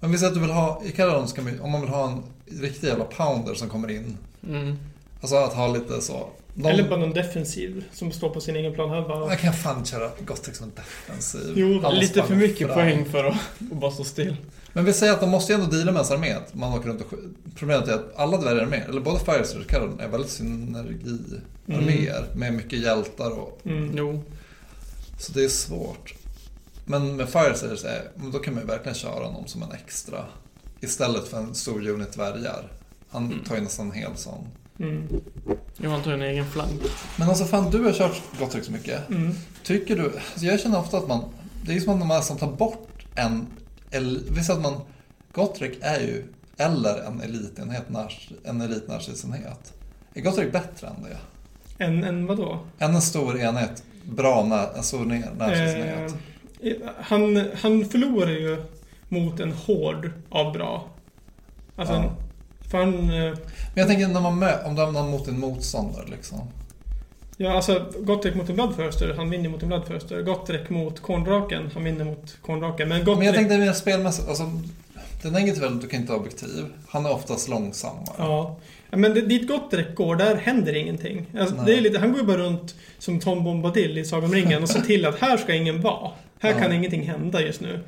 Men vi säger att du vill ha i Kharadron ska man, om man vill ha en riktig jävla pounder som kommer in. Mm. Alltså att ha lite så... Eller bara någon defensiv som står på sin egen plan här. Bara... Jag kan fan köra Gotrek som en defensiv. Jo, lite för mycket poäng för att bara stå still. Men vi säger att de måste ju ändå deala med ens armé. Man åker runt och... Problemet är att alla dvärgar med, eller både Fyreslayers och Kharadron är väldigt synergiarméer med mycket hjältar och... Mm. Så det är svårt. Men med Fyreslayers då kan man ju verkligen köra någon som en extra. Istället för en stor unit dvärgar. Han tar ju nästan en hel sån... Mm. Jo, han tar en egen flank. Men alltså fan, du har kört Gotrek så mycket. Tycker du, alltså jag känner ofta att man, det är som att man tar bort en, visst att man Gotrek är ju, eller en elitenhet, en elitnärsidsenhet. Är Gotrek bättre än det? En vadå? En stor enhet, bra närsidsenhet. Han förlorar ju mot en hord av bra. Alltså men jag tänker när man om du använder mot en motståndare liksom. Ja, alltså Gotrek mot en Bloodthirster, han vinner mot en Bloodthirster. Gotrek mot Kornraken, han vinner mot Kornraken. Men, Gotrek... men jag tänkte med spelmässigt, alltså det negativa du kan inte ha objektiv. Han är oftast långsammare. Ja. Men dit Gotrek går, där händer ingenting. Alltså, det är lite, han går bara runt som Tom Bombadil i Sagan om ringen och ser till att här ska ingen vara. Här kan ingenting hända just nu.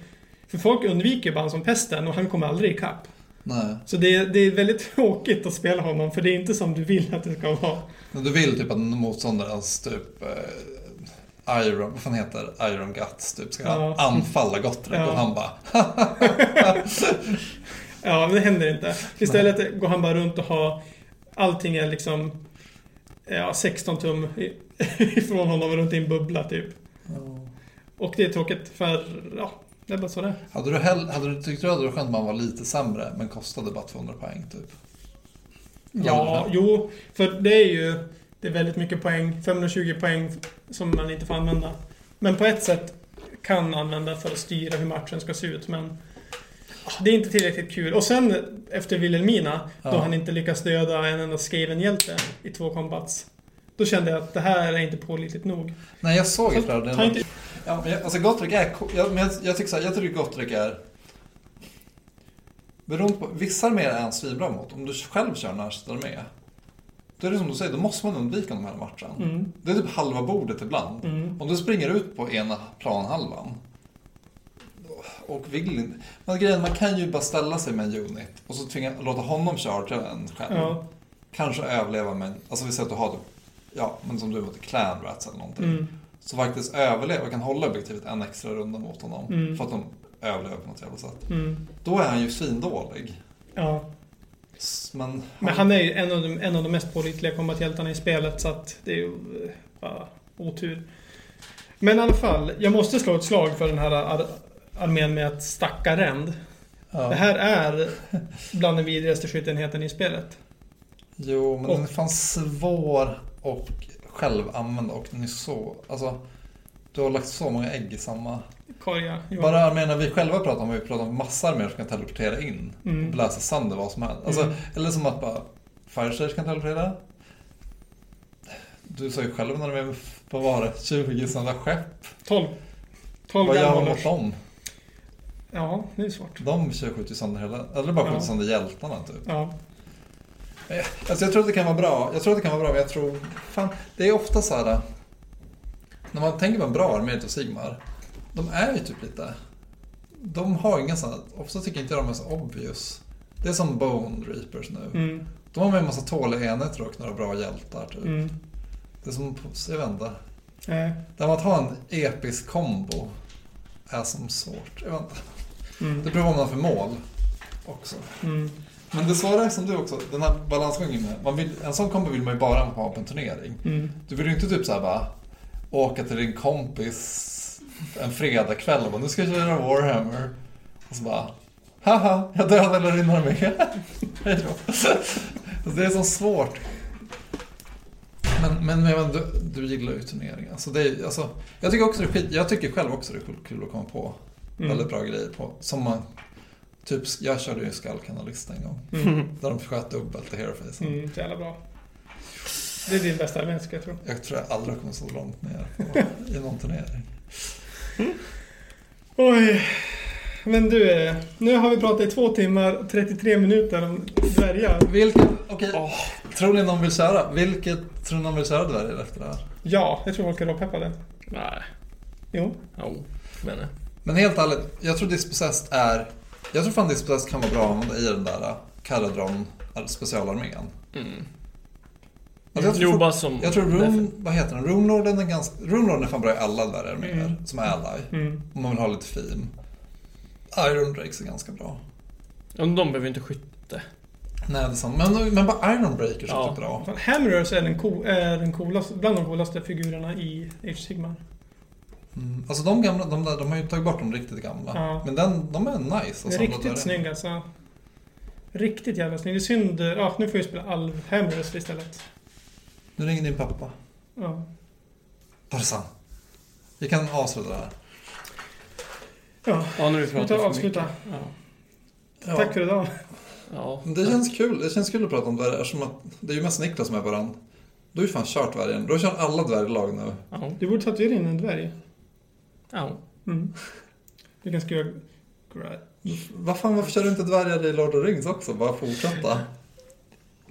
För folk undviker bara han som pesten och han kommer aldrig ikapp. Nej. Så det är väldigt tråkigt att spela honom, för det är inte som du vill att det ska vara. Men du vill typ att motståndarens typ Iron, vad fan heter Iron Guts typ ska anfalla Gotrek och han bara ja, men det händer inte. Istället går han bara runt och har allting är liksom 16 tum ifrån honom runt i en bubbla typ. Och det är tråkigt för det är bara så det. Hade du tyckt att det var skönt man var lite sämre men kostade bara 200 poäng typ? Ja, jo, för det är väldigt mycket poäng, 520 poäng som man inte får använda. Men på ett sätt kan använda för att styra hur matchen ska se ut, men det är inte tillräckligt kul. Och sen efter Wilhelmina då han inte lyckas döda en enda Skaven-hjälte i 2 combats. Då kände jag att det här är inte pålitligt nog. Nej, jag såg ju för det. Inte... Ja, men alltså Gotrek är jag tycker Gotrek är beroende på vissa arméer är en svinbra mot. Om du själv kör en arméarmé, då är det som du säger, då måste man undvika de här matchen. Mm. Det är typ halva bordet ibland. Om du springer ut på ena planhalvan och vill, men grejen, man kan ju bara ställa sig med en unit och så låta honom charge en själv. Ja. Kanske överleva med, alltså vi säger att du har typ, men som du mot Clan Rats eller någonting. Så faktiskt överleva och kan hålla objektivet en extra runda mot honom för att de överlever på något jävla sätt. Då är han ju svindålig. Ja. Men han är ju en av de mest pålitliga kombathjältarna i spelet, så att det är ju bara otur. Men i alla fall, jag måste slå ett slag för den här armén med att stacka ränd. Ja. Det här är bland den vidrigaste skyttenheten i spelet. Jo, men den är fan svår och självanvända och den är så... Alltså, du har lagt så många ägg i samma... Korga, bara armén när vi själva pratar om, vi pratar om massa arméer som kan teleportera in och bläsa sönder vad som helst. Alltså, eller som att bara Fyreslayers kan teleportera. Du sa ju själv när de var 20 sådana skepp. 12 vad gör man mot dem? Ja, det är svårt. De skjuter sönder hela... Eller bara skjuter sönder hjältarna typ. Ja. Alltså jag tror att det kan vara bra. Men jag tror... Fan, det är ofta så här... När man tänker på en bra armé av Sigmar, de är ju typ lite... De har inga sådana... Ofta tycker jag inte de är så obvious. Det är som Bone Reapers nu. De har med en massa tåliga enheter och några bra hjältar typ. Det är som... Jag vet inte. Där man har en episk kombo är som svårt. Jag vet inte. Det beror på vad man har för mål också. Men det svåra är som du också, den här balansgången med, en sån kombo vill man ju bara ha på en turnering. Du vill ju inte typ så här bara åka till din kompis en fredagkväll och bara, nu ska jag köra Warhammer. Och så bara, haha, jag dödade din armé. Det är så svårt. Men du gillar ju turneringar. Så det är, alltså, jag tycker själv också det är kul att komma på väldigt bra grejer på. Som man... Typ, jag körde ju skallkanalist en gång. Där de sköt dubbelt till Herofacen. Det är jävla bra. Det är din bästa människa, jag tror. Jag tror jag aldrig kommer så långt ner i någon turnering. Oj. Men du, nu har vi pratat i 2 timmar 33 minuter om dvärgar. Tror ni någon vill köra? Vilket tror någon vill köra dvärgar efter det här? Ja, jag tror folk är råpeppade. Nej. Jo. Jo, menar. Men helt ärligt, jag tror Dispossessed är... Jag tror fan Dispossessed kan vara bra använda i den där Kharadron specialarmén. Alltså jag tror Rune Lord är ganska... Rune Lord är fan bra i alla där arméer som är ally. Om man vill ha lite fin. Ironbreakers är ganska bra. De behöver inte skytte. Nej, det är sant. Men bara Ironbreakers är inte bra. Hammerers är den coolaste, bland de coolaste figurerna i Age of Sigmar. Alltså de gamla, de har ju tagit bort de riktigt gamla. Men de är nice alltså, det är riktigt snygga alltså. Riktigt jävla snygg. Det är synd, nu får jag spela Hammerers istället. Nu ringer din pappa. Ja. Tarsan. Vi kan avsluta det här. Ja, nu vi tar avsluta. Ja. Tack för idag. Ja. Det känns kul att prata om det här, som att det är ju mest Niklas som är på den. Då är ju fan kört dvärgen. Då kör alla dvärglag nu. Ja. Du borde tatuera in en dvärg. Ja. Mm. Du kan skriva... Varför kör du inte dvärgar i Lord of the Rings också? Bara fortsätta.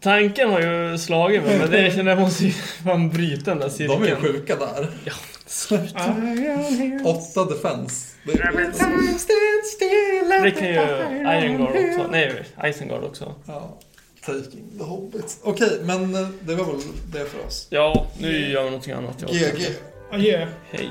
Tanken har ju slagit mig, men det jag känner jag måste ju fan bryta den där cirkeln. De är sjuka där. Ja, sluta. 8 defense. Det kan ju Isengard också. Nej, Isengard också. Ja. Taking the Hobbits. Okej, men det var väl det för oss. Ja, nu gör vi någonting annat. GG. Adjö. Hej.